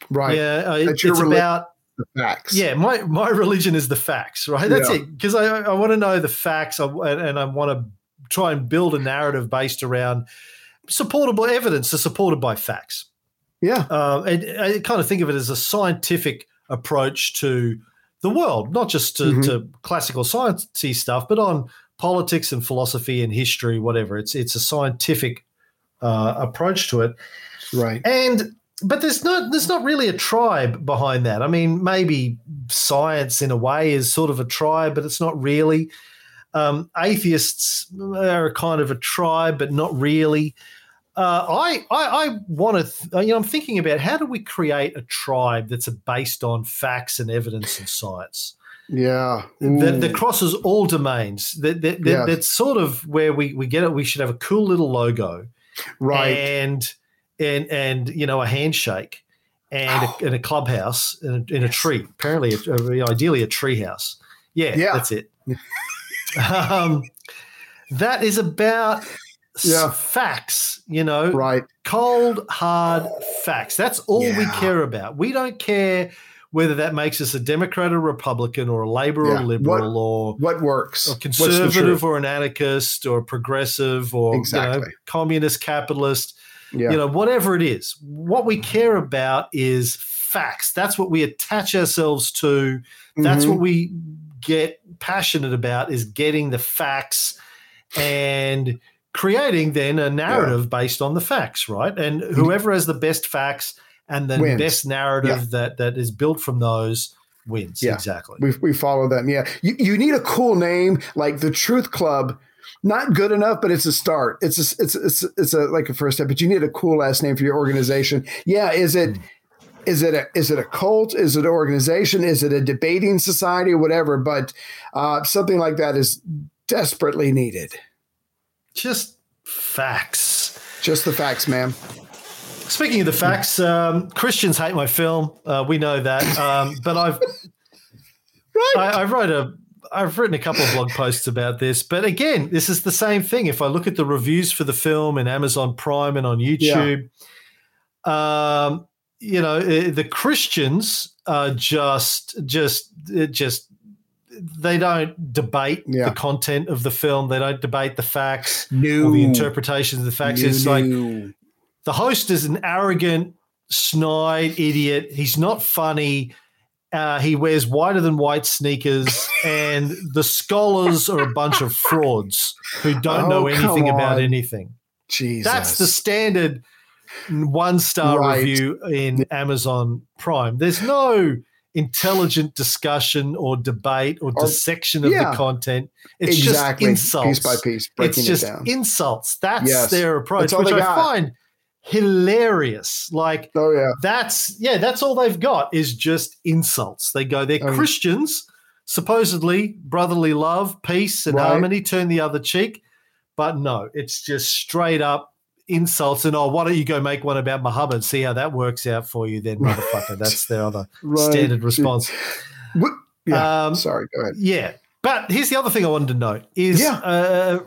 Right. Yeah, it's about the facts. Yeah, my religion is the facts, right? That's it, because I want to know the facts, and I want to try and build a narrative based around supportable evidence that's supported by facts. Yeah. And I kind of think of it as a scientific approach to the world, not just to classical science-y stuff, but on politics and philosophy and history, whatever. It's a scientific approach to it, right? But there's not really a tribe behind that. I mean, maybe science in a way is sort of a tribe, but it's not really. Atheists are kind of a tribe, but not really. I want to, I'm thinking about how do we create a tribe that's based on facts and evidence and science? Yeah. That crosses all domains. That's sort of where we get it. We should have a cool little logo. Right. And a handshake and a clubhouse in a tree. Apparently, ideally a treehouse. Yeah. That's it. That is about... facts, right? Cold, hard facts. That's all we care about. We don't care whether that makes us a Democrat or Republican or a Labor or Liberal or what works, or conservative or an anarchist or progressive or communist, capitalist, whatever it is. What we care about is facts. That's what we attach ourselves to. That's what we get passionate about, is getting the facts and creating then a narrative based on the facts, right? And whoever has the best facts and the wins. Best narrative that is built from those wins. Yeah. Exactly. We follow them. Yeah. You need a cool name like the Truth Club. Not good enough, but it's a start. It's like a first step. But you need a cool ass name for your organization. Yeah. Is it a cult? Is it an organization? Is it a debating society? Whatever. But something like that is desperately needed. Just facts. Just the facts, man. Speaking of the facts, Christians hate my film. We know that. But I've written a couple of blog posts about this. But again, this is the same thing. If I look at the reviews for the film in Amazon Prime and on YouTube, the Christians are just they don't debate the content of the film. They don't debate the facts or the interpretations of the facts. Like the host is an arrogant, snide idiot. He's not funny. He wears whiter than white sneakers, and the scholars are a bunch of frauds who don't know anything about anything. Jesus. That's the standard one-star review in Amazon Prime. There's no intelligent discussion or debate or dissection of the content. It's just insults. Piece by piece, breaking it down. It's just insults. That's their approach, which I find hilarious. Like, that's all they've got is just insults. They go, they're Christians, supposedly brotherly love, peace and harmony, turn the other cheek. But no, it's just straight up insults and why don't you go make one about Muhammad and see how that works out for you then, motherfucker. That's their other standard response. Sorry, go ahead. Yeah, but here's the other thing I wanted to note is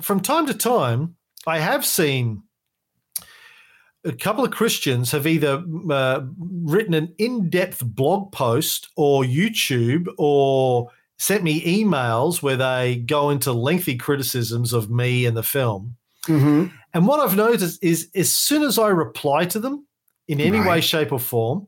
from time to time I have seen a couple of Christians have either written an in-depth blog post or YouTube or sent me emails where they go into lengthy criticisms of me and the film. Mm-hmm. And what I've noticed is as soon as I reply to them in any way, shape, or form,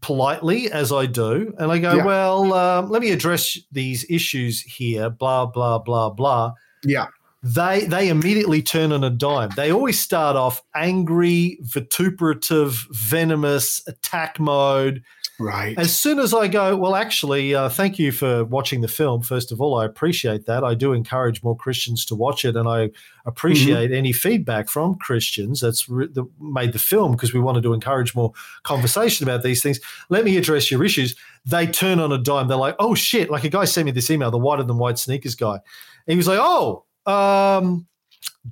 politely as I do, and I go, well, let me address these issues here, blah, blah, blah, blah. Yeah. They immediately turn on a dime. They always start off angry, vituperative, venomous, attack mode. Right. As soon as I go, well, actually, thank you for watching the film. First of all, I appreciate that. I do encourage more Christians to watch it, and I appreciate any feedback from Christians that's made the film, because we wanted to encourage more conversation about these things. Let me address your issues. They turn on a dime. They're like, oh, shit. Like, a guy sent me this email, the Whiter Than White Sneakers guy. And he was like, oh,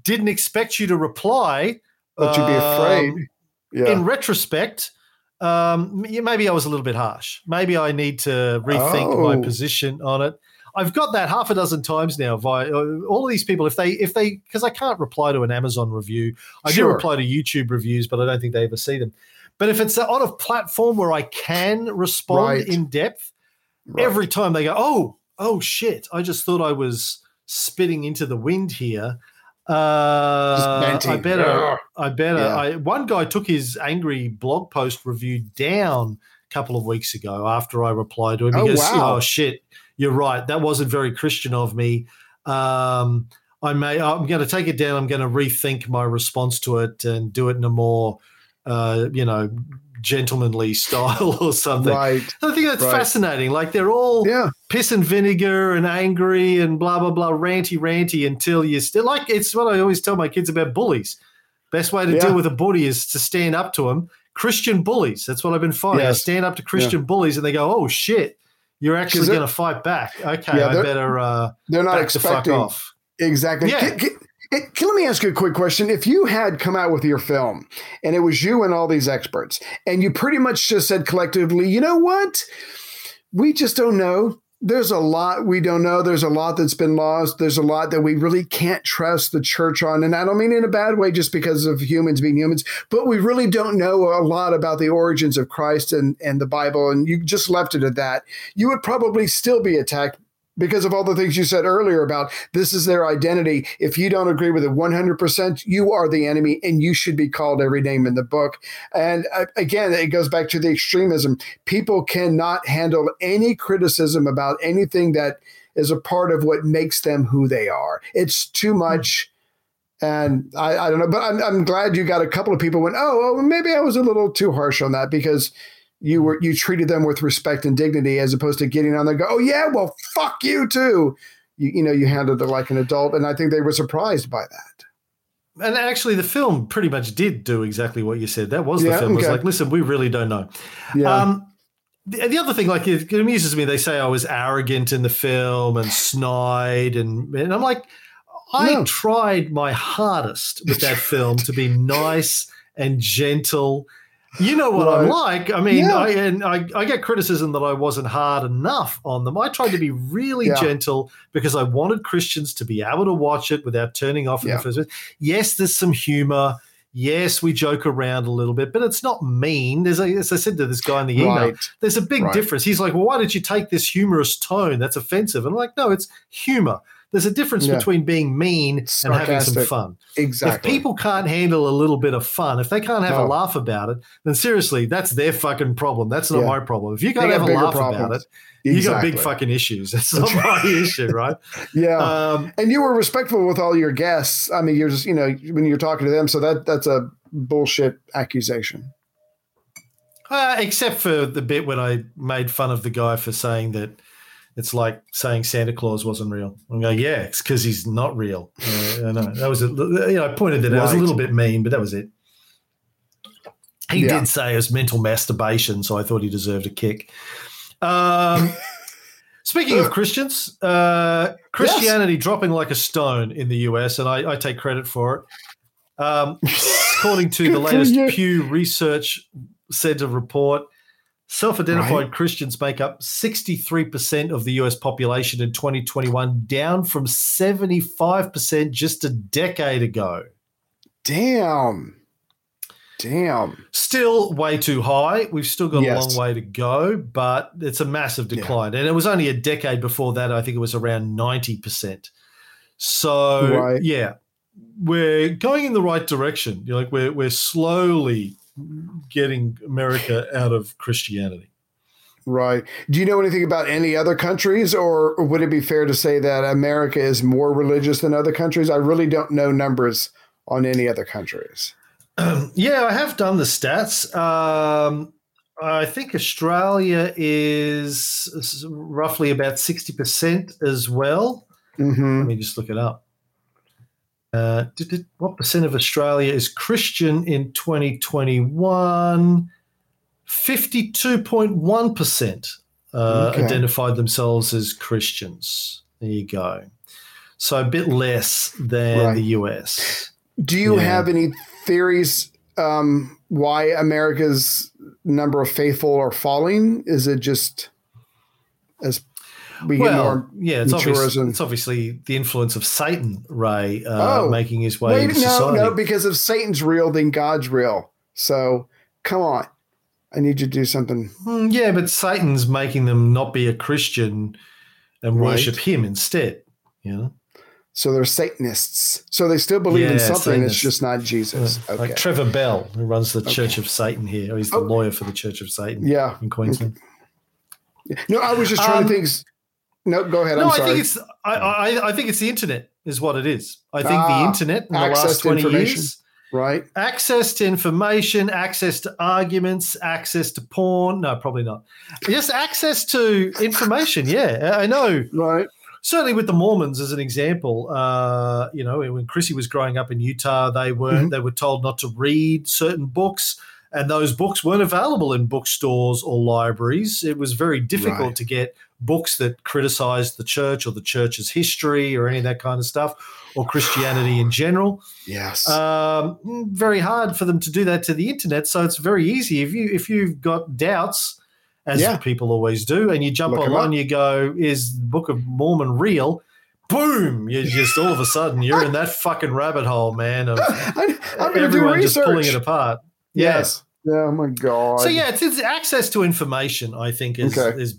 didn't expect you to reply. But you'd be afraid. Yeah. In retrospect, maybe I was a little bit harsh. Maybe I need to rethink my position on it. I've got that half a dozen times now via all of these people. If they, because I can't reply to an Amazon review. I do reply to YouTube reviews, but I don't think they ever see them. But if it's on a platform where I can respond in depth, every time they go, oh shit, I just thought I was spitting into the wind here. I better. Yeah. One guy took his angry blog post review down a couple of weeks ago after I replied to him. He goes, oh, shit, you're right. That wasn't very Christian of me. I'm going to take it down. I'm going to rethink my response to it and do it in a more, gentlemanly style or something. Right. I think that's fascinating. Like, they're all piss and vinegar and angry and blah, blah, blah, ranty until you still, like, it's what I always tell my kids about bullies. Best way to deal with a bully is to stand up to them. Christian bullies. That's what I've been finding. Yes. I stand up to Christian bullies and they go, oh, shit, you're actually going to fight back. Okay, I better they're not expecting the fuck off. Exactly. Yeah. Let me ask you a quick question. If you had come out with your film and it was you and all these experts and you pretty much just said collectively, you know what? We just don't know. There's a lot we don't know. There's a lot that's been lost. There's a lot that we really can't trust the church on. And I don't mean in a bad way just because of humans being humans, but we really don't know a lot about the origins of Christ and the Bible. And you just left it at that. You would probably still be attacked because of all the things you said earlier about this is their identity. If you don't agree with it 100%, you are the enemy and you should be called every name in the book. And again, it goes back to the extremism. People cannot handle any criticism about anything that is a part of what makes them who they are. It's too much. And I don't know, but I'm glad you got a couple of people went, oh, maybe I was a little too harsh on that, because you treated them with respect and dignity, as opposed to getting on there and go, oh yeah, well, fuck you too. You handled it like an adult. And I think they were surprised by that. And actually the film pretty much did do exactly what you said. That was the film. Okay. It was like, listen, we really don't know. Yeah. The other thing, like, it amuses me. They say I was arrogant in the film and snide. And I'm like, I tried my hardest with that film to be nice and gentle. You know what I'm like. I mean, I get criticism that I wasn't hard enough on them. I tried to be really gentle because I wanted Christians to be able to watch it without turning off in the first place. Yes, there's some humor. Yes, we joke around a little bit, but it's not mean. As I said to this guy in the email, there's a big difference. He's like, well, why did you take this humorous tone? That's offensive. And I'm like, no, it's humor. There's a difference between being mean and having some fun. Exactly. If people can't handle a little bit of fun, if they can't have a laugh about it, then seriously, that's their fucking problem. That's not my problem. If you can't have a laugh about it, you got big fucking issues. That's not my issue, right? Yeah. And you were respectful with all your guests. I mean, you're just, when you're talking to them, so that's a bullshit accusation. Except for the bit when I made fun of the guy for saying that it's like saying Santa Claus wasn't real. I'm going, yeah, it's because he's not real. I know. That was, I pointed that out. It was a little bit mean, but that was it. He did say it was mental masturbation, so I thought he deserved a kick. Speaking of Christians, Christianity dropping like a stone in the US, and I take credit for it. According to the latest Pew Research Center report, self-identified Christians make up 63% of the U.S. population in 2021, down from 75% just a decade ago. Damn. Still way too high. We've still got a long way to go, but it's a massive decline. Yeah. And it was only a decade before that. I think it was around 90%. So, we're going in the right direction. You're like, we're slowly getting America out of Christianity. Right. Do you know anything about any other countries, or would it be fair to say that America is more religious than other countries? I really don't know numbers on any other countries. Yeah, I have done the stats. I think Australia is roughly about 60% as well. Mm-hmm. Let me just look it up. What percent of Australia is Christian in 2021? 52.1% identified themselves as Christians. There you go. So a bit less than the US. Do you have any theories why America's number of faithful are falling? Is it just as we get more it's obviously the influence of Satan, Ray, making his way into society. No, because if Satan's real, then God's real. So come on. I need you to do something. Yeah, but Satan's making them not be a Christian and worship him instead. You know? So they're Satanists. So they still believe in something. Satanists. It's just not Jesus. Okay. Like Trevor Bell, who runs the Church of Satan here. He's the lawyer for the Church of Satan in Queensland. Okay. No, I was just trying to think. No, go ahead. I'm sorry. I think it's the internet is what it is. I think the internet in the last 20 years. Right. Access to information, access to arguments, access to porn. No, probably not. Just access to information. Yeah, I know. Right. Certainly with the Mormons as an example, when Chrissy was growing up in Utah, they were told not to read certain books, and those books weren't available in bookstores or libraries. It was very difficult to get books that criticized the church or the church's history or any of that kind of stuff, or Christianity in general. Yes. Very hard for them to do that to the internet. So it's very easy. If you've got doubts, as people always do, and you jump online, you go, is the Book of Mormon real? Boom! You just all of a sudden you're in that fucking rabbit hole, man, of I'm everyone just pulling it apart. Yeah. Yes. Oh my God. So it's access to information, I think, is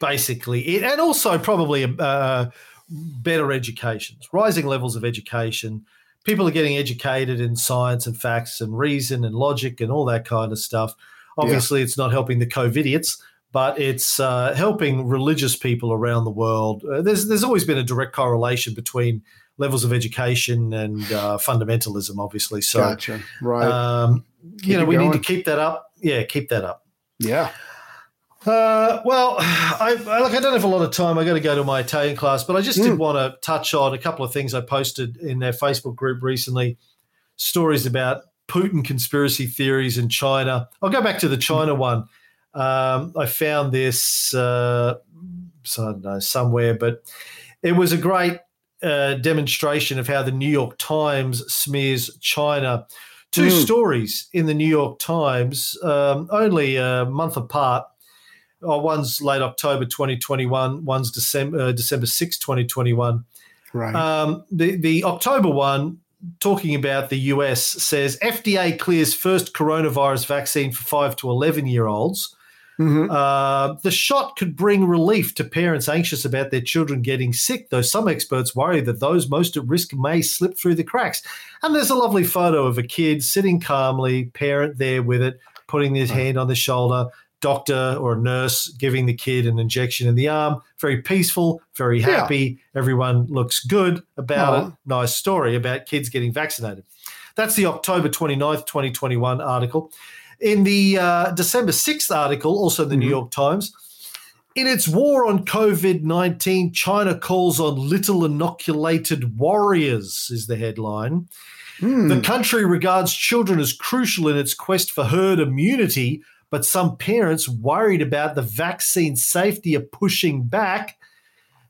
basically it, and also probably better educations, rising levels of education. People are getting educated in science and facts and reason and logic and all that kind of stuff. Obviously, it's not helping the COVIDiots, but it's helping religious people around the world. There's always been a direct correlation between levels of education and fundamentalism, obviously. So, gotcha. Right. We need to keep that up. Yeah, keep that up. Yeah. I don't have a lot of time. I got to go to my Italian class, but I just did want to touch on a couple of things I posted in their Facebook group recently, stories about Putin conspiracy theories in China. I'll go back to the China one. I found this I don't know, somewhere, but it was a great demonstration of how the New York Times smears China. Two stories in the New York Times, only a month apart. One's late October 2021, one's December 6, 2021. Right. The October one, talking about the US, says FDA clears first coronavirus vaccine for 5 to 11-year-olds. Mm-hmm. The shot could bring relief to parents anxious about their children getting sick, though some experts worry that those most at risk may slip through the cracks. And there's a lovely photo of a kid sitting calmly, parent there with it, putting his hand on the shoulder, doctor or a nurse giving the kid an injection in the arm. Very peaceful, very happy. Yeah. Everyone looks good about it. Nice story about kids getting vaccinated. That's the October 29th, 2021 article. In the December 6th article, also in the New York Times, in its war on COVID-19, China calls on little inoculated warriors is the headline. The country regards children as crucial in its quest for herd immunity, but some parents worried about the vaccine safety are pushing back.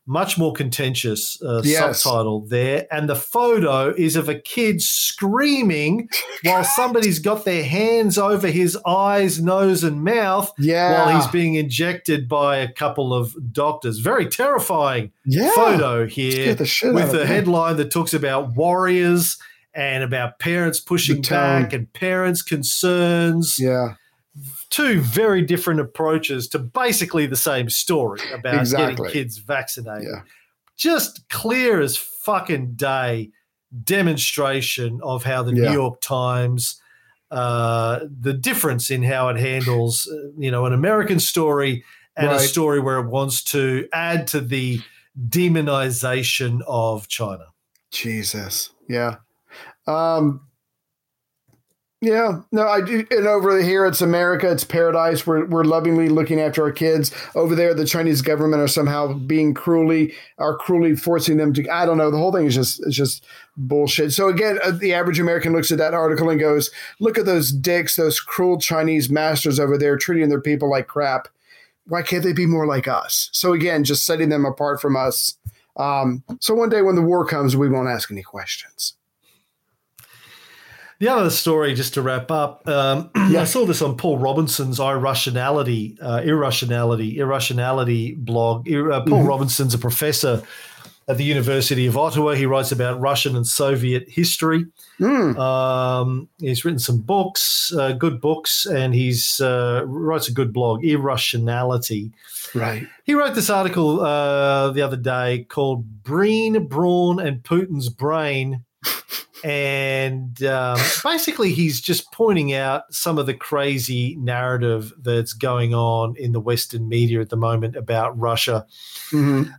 Much more contentious subtitle there. And the photo is of a kid screaming while somebody's got their hands over his eyes, nose, and mouth while he's being injected by a couple of doctors. Very terrifying photo here with a headline that talks about warriors and about parents pushing back and parents' concerns. Yeah. Two very different approaches to basically the same story about getting kids vaccinated. Just clear as fucking day demonstration of how the New York Times, the difference in how it handles, you know, an American story and a story where it wants to add to the demonization of China. Jesus. Yeah. Yeah, no, I do. And over here, it's America, it's paradise. We're lovingly looking after our kids. Over there, the Chinese government are somehow being cruelly forcing them to. I don't know. The whole thing is just bullshit. So again, the average American looks at that article and goes, "Look at those dicks, those cruel Chinese masters over there treating their people like crap. Why can't they be more like us?" So again, just setting them apart from us. So one day when the war comes, we won't ask any questions. The other story, just to wrap up, I saw this on Paul Robinson's Irrationality blog. Paul Robinson's a professor at the University of Ottawa. He writes about Russian and Soviet history. He's written some books, good books, and he's writes a good blog, Irrationality. Right. He wrote this article the other day called Breen, Braun, and Putin's Brain. And basically he's just pointing out some of the crazy narrative that's going on in the Western media at the moment about Russia. Mm-hmm.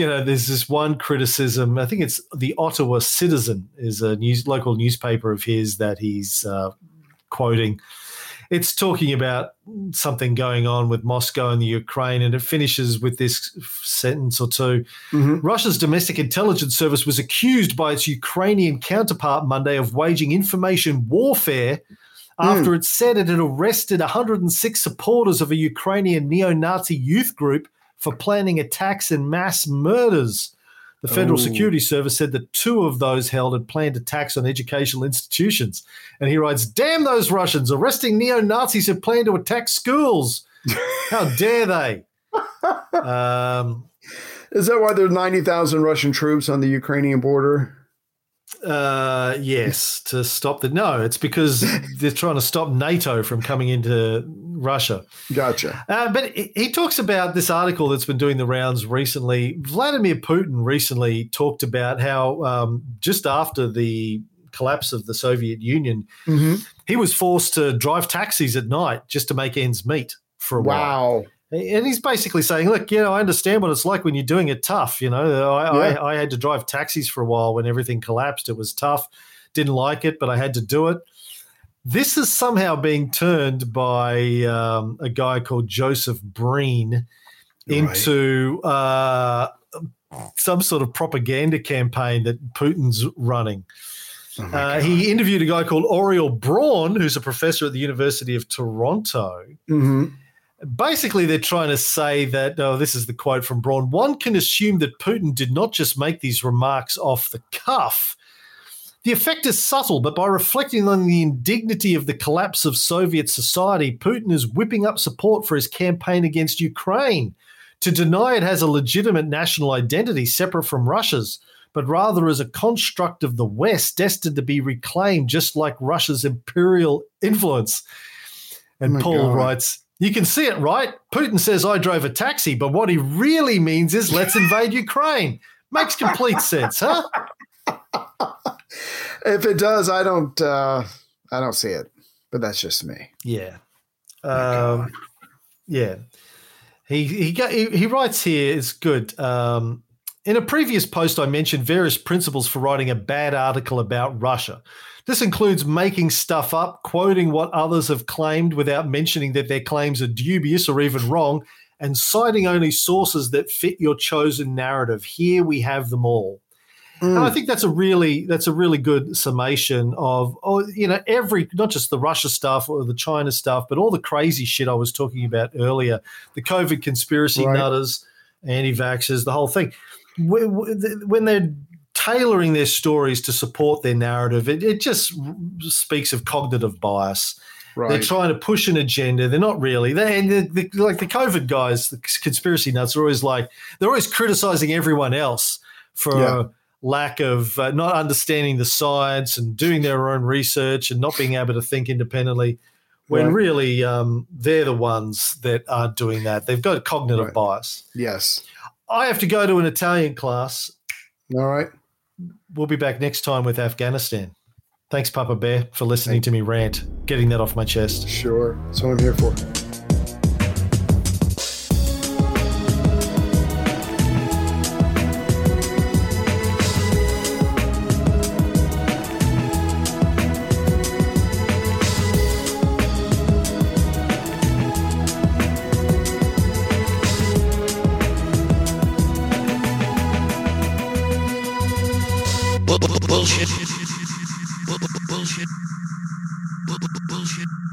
You know, there's this one criticism. I think it's the Ottawa Citizen is a local newspaper of his that he's quoting. It's talking about something going on with Moscow and the Ukraine, and it finishes with this sentence or two. Mm-hmm. Russia's domestic intelligence service was accused by its Ukrainian counterpart Monday of waging information warfare after it said it had arrested 106 supporters of a Ukrainian neo-Nazi youth group for planning attacks and mass murders. The Federal Security Service said that two of those held had planned attacks on educational institutions. And he writes, "Damn those Russians, arresting neo-Nazis who plan to attack schools. How dare they?" Is that why there are 90,000 Russian troops on the Ukrainian border? Yes, to stop the – no, it's because they're trying to stop NATO from coming into Russia. Gotcha. But he talks about this article that's been doing the rounds recently. Vladimir Putin recently talked about how just after the collapse of the Soviet Union, he was forced to drive taxis at night just to make ends meet for a while. Wow. And he's basically saying, look, you know, I understand what it's like when you're doing it tough. You know, I had to drive taxis for a while when everything collapsed. It was tough. Didn't like it, but I had to do it. This is somehow being turned by a guy called Joseph Breen into some sort of propaganda campaign that Putin's running. Oh he interviewed a guy called Oriel Braun, who's a professor at the University of Toronto. Mm-hmm. Basically, they're trying to say that, this is the quote from Braun, "One can assume that Putin did not just make these remarks off the cuff. The effect is subtle, but by reflecting on the indignity of the collapse of Soviet society, Putin is whipping up support for his campaign against Ukraine. To deny it has a legitimate national identity separate from Russia's, but rather as a construct of the West destined to be reclaimed just like Russia's imperial influence." And Paul writes, "You can see it, right? Putin says I drove a taxi, but what he really means is let's invade Ukraine. Makes complete sense, huh?" If it does, I don't see it, but that's just me. Yeah, yeah. He writes here. It's good. In a previous post, I mentioned various principles for writing a bad article about Russia. This includes making stuff up, quoting what others have claimed without mentioning that their claims are dubious or even wrong, and citing only sources that fit your chosen narrative. Here we have them all. And I think that's a really good summation of, not just the Russia stuff or the China stuff, but all the crazy shit I was talking about earlier, the COVID conspiracy nutters, anti-vaxxers, the whole thing. When they're tailoring their stories to support their narrative, it just speaks of cognitive bias. Right. They're trying to push an agenda. They're not really. Like the COVID guys, the conspiracy nuts, are always like they're always criticizing everyone else for lack of not understanding the science and doing their own research and not being able to think independently. When really they're the ones that are doing that. They've got cognitive bias. Yes. I have to go to an Italian class. All right. We'll be back next time with Afghanistan. Thanks, Papa Bear, for listening to me rant, getting that off my chest. Sure. That's what I'm here for. Bullshit.